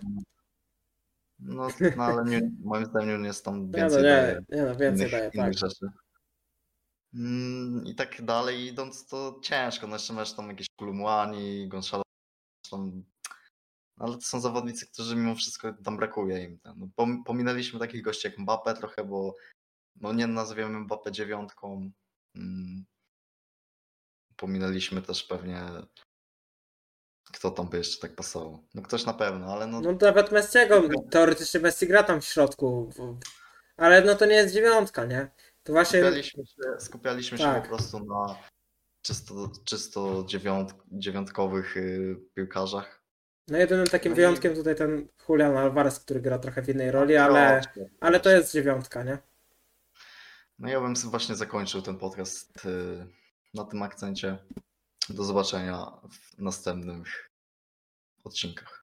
No ale moim zdaniem Nunez tam więcej daje. Więcej daje, tak. Rzeczy. I tak dalej idąc, to ciężko. No jeszcze masz tam jakieś Kulumuani, Gonszala, ale to są zawodnicy, którzy mimo wszystko tam brakuje im. No, pominęliśmy takich gości jak Mbappé trochę, bo no nie nazwiemy Mbappé dziewiątką. Pominęliśmy też pewnie, kto tam by jeszcze tak pasował. No ktoś na pewno, ale no... No nawet Messiego, teoretycznie Messi gra tam w środku, ale no to nie jest dziewiątka, nie? To właśnie... Skupialiśmy się tak. Po prostu na czysto dziewiątkowych piłkarzach. No jedynym takim wyjątkiem tutaj ten Julian Alvarez, który gra trochę w innej roli, ale to jest dziewiątka, nie? No ja bym właśnie zakończył ten podcast na tym akcencie. Do zobaczenia w następnych odcinkach.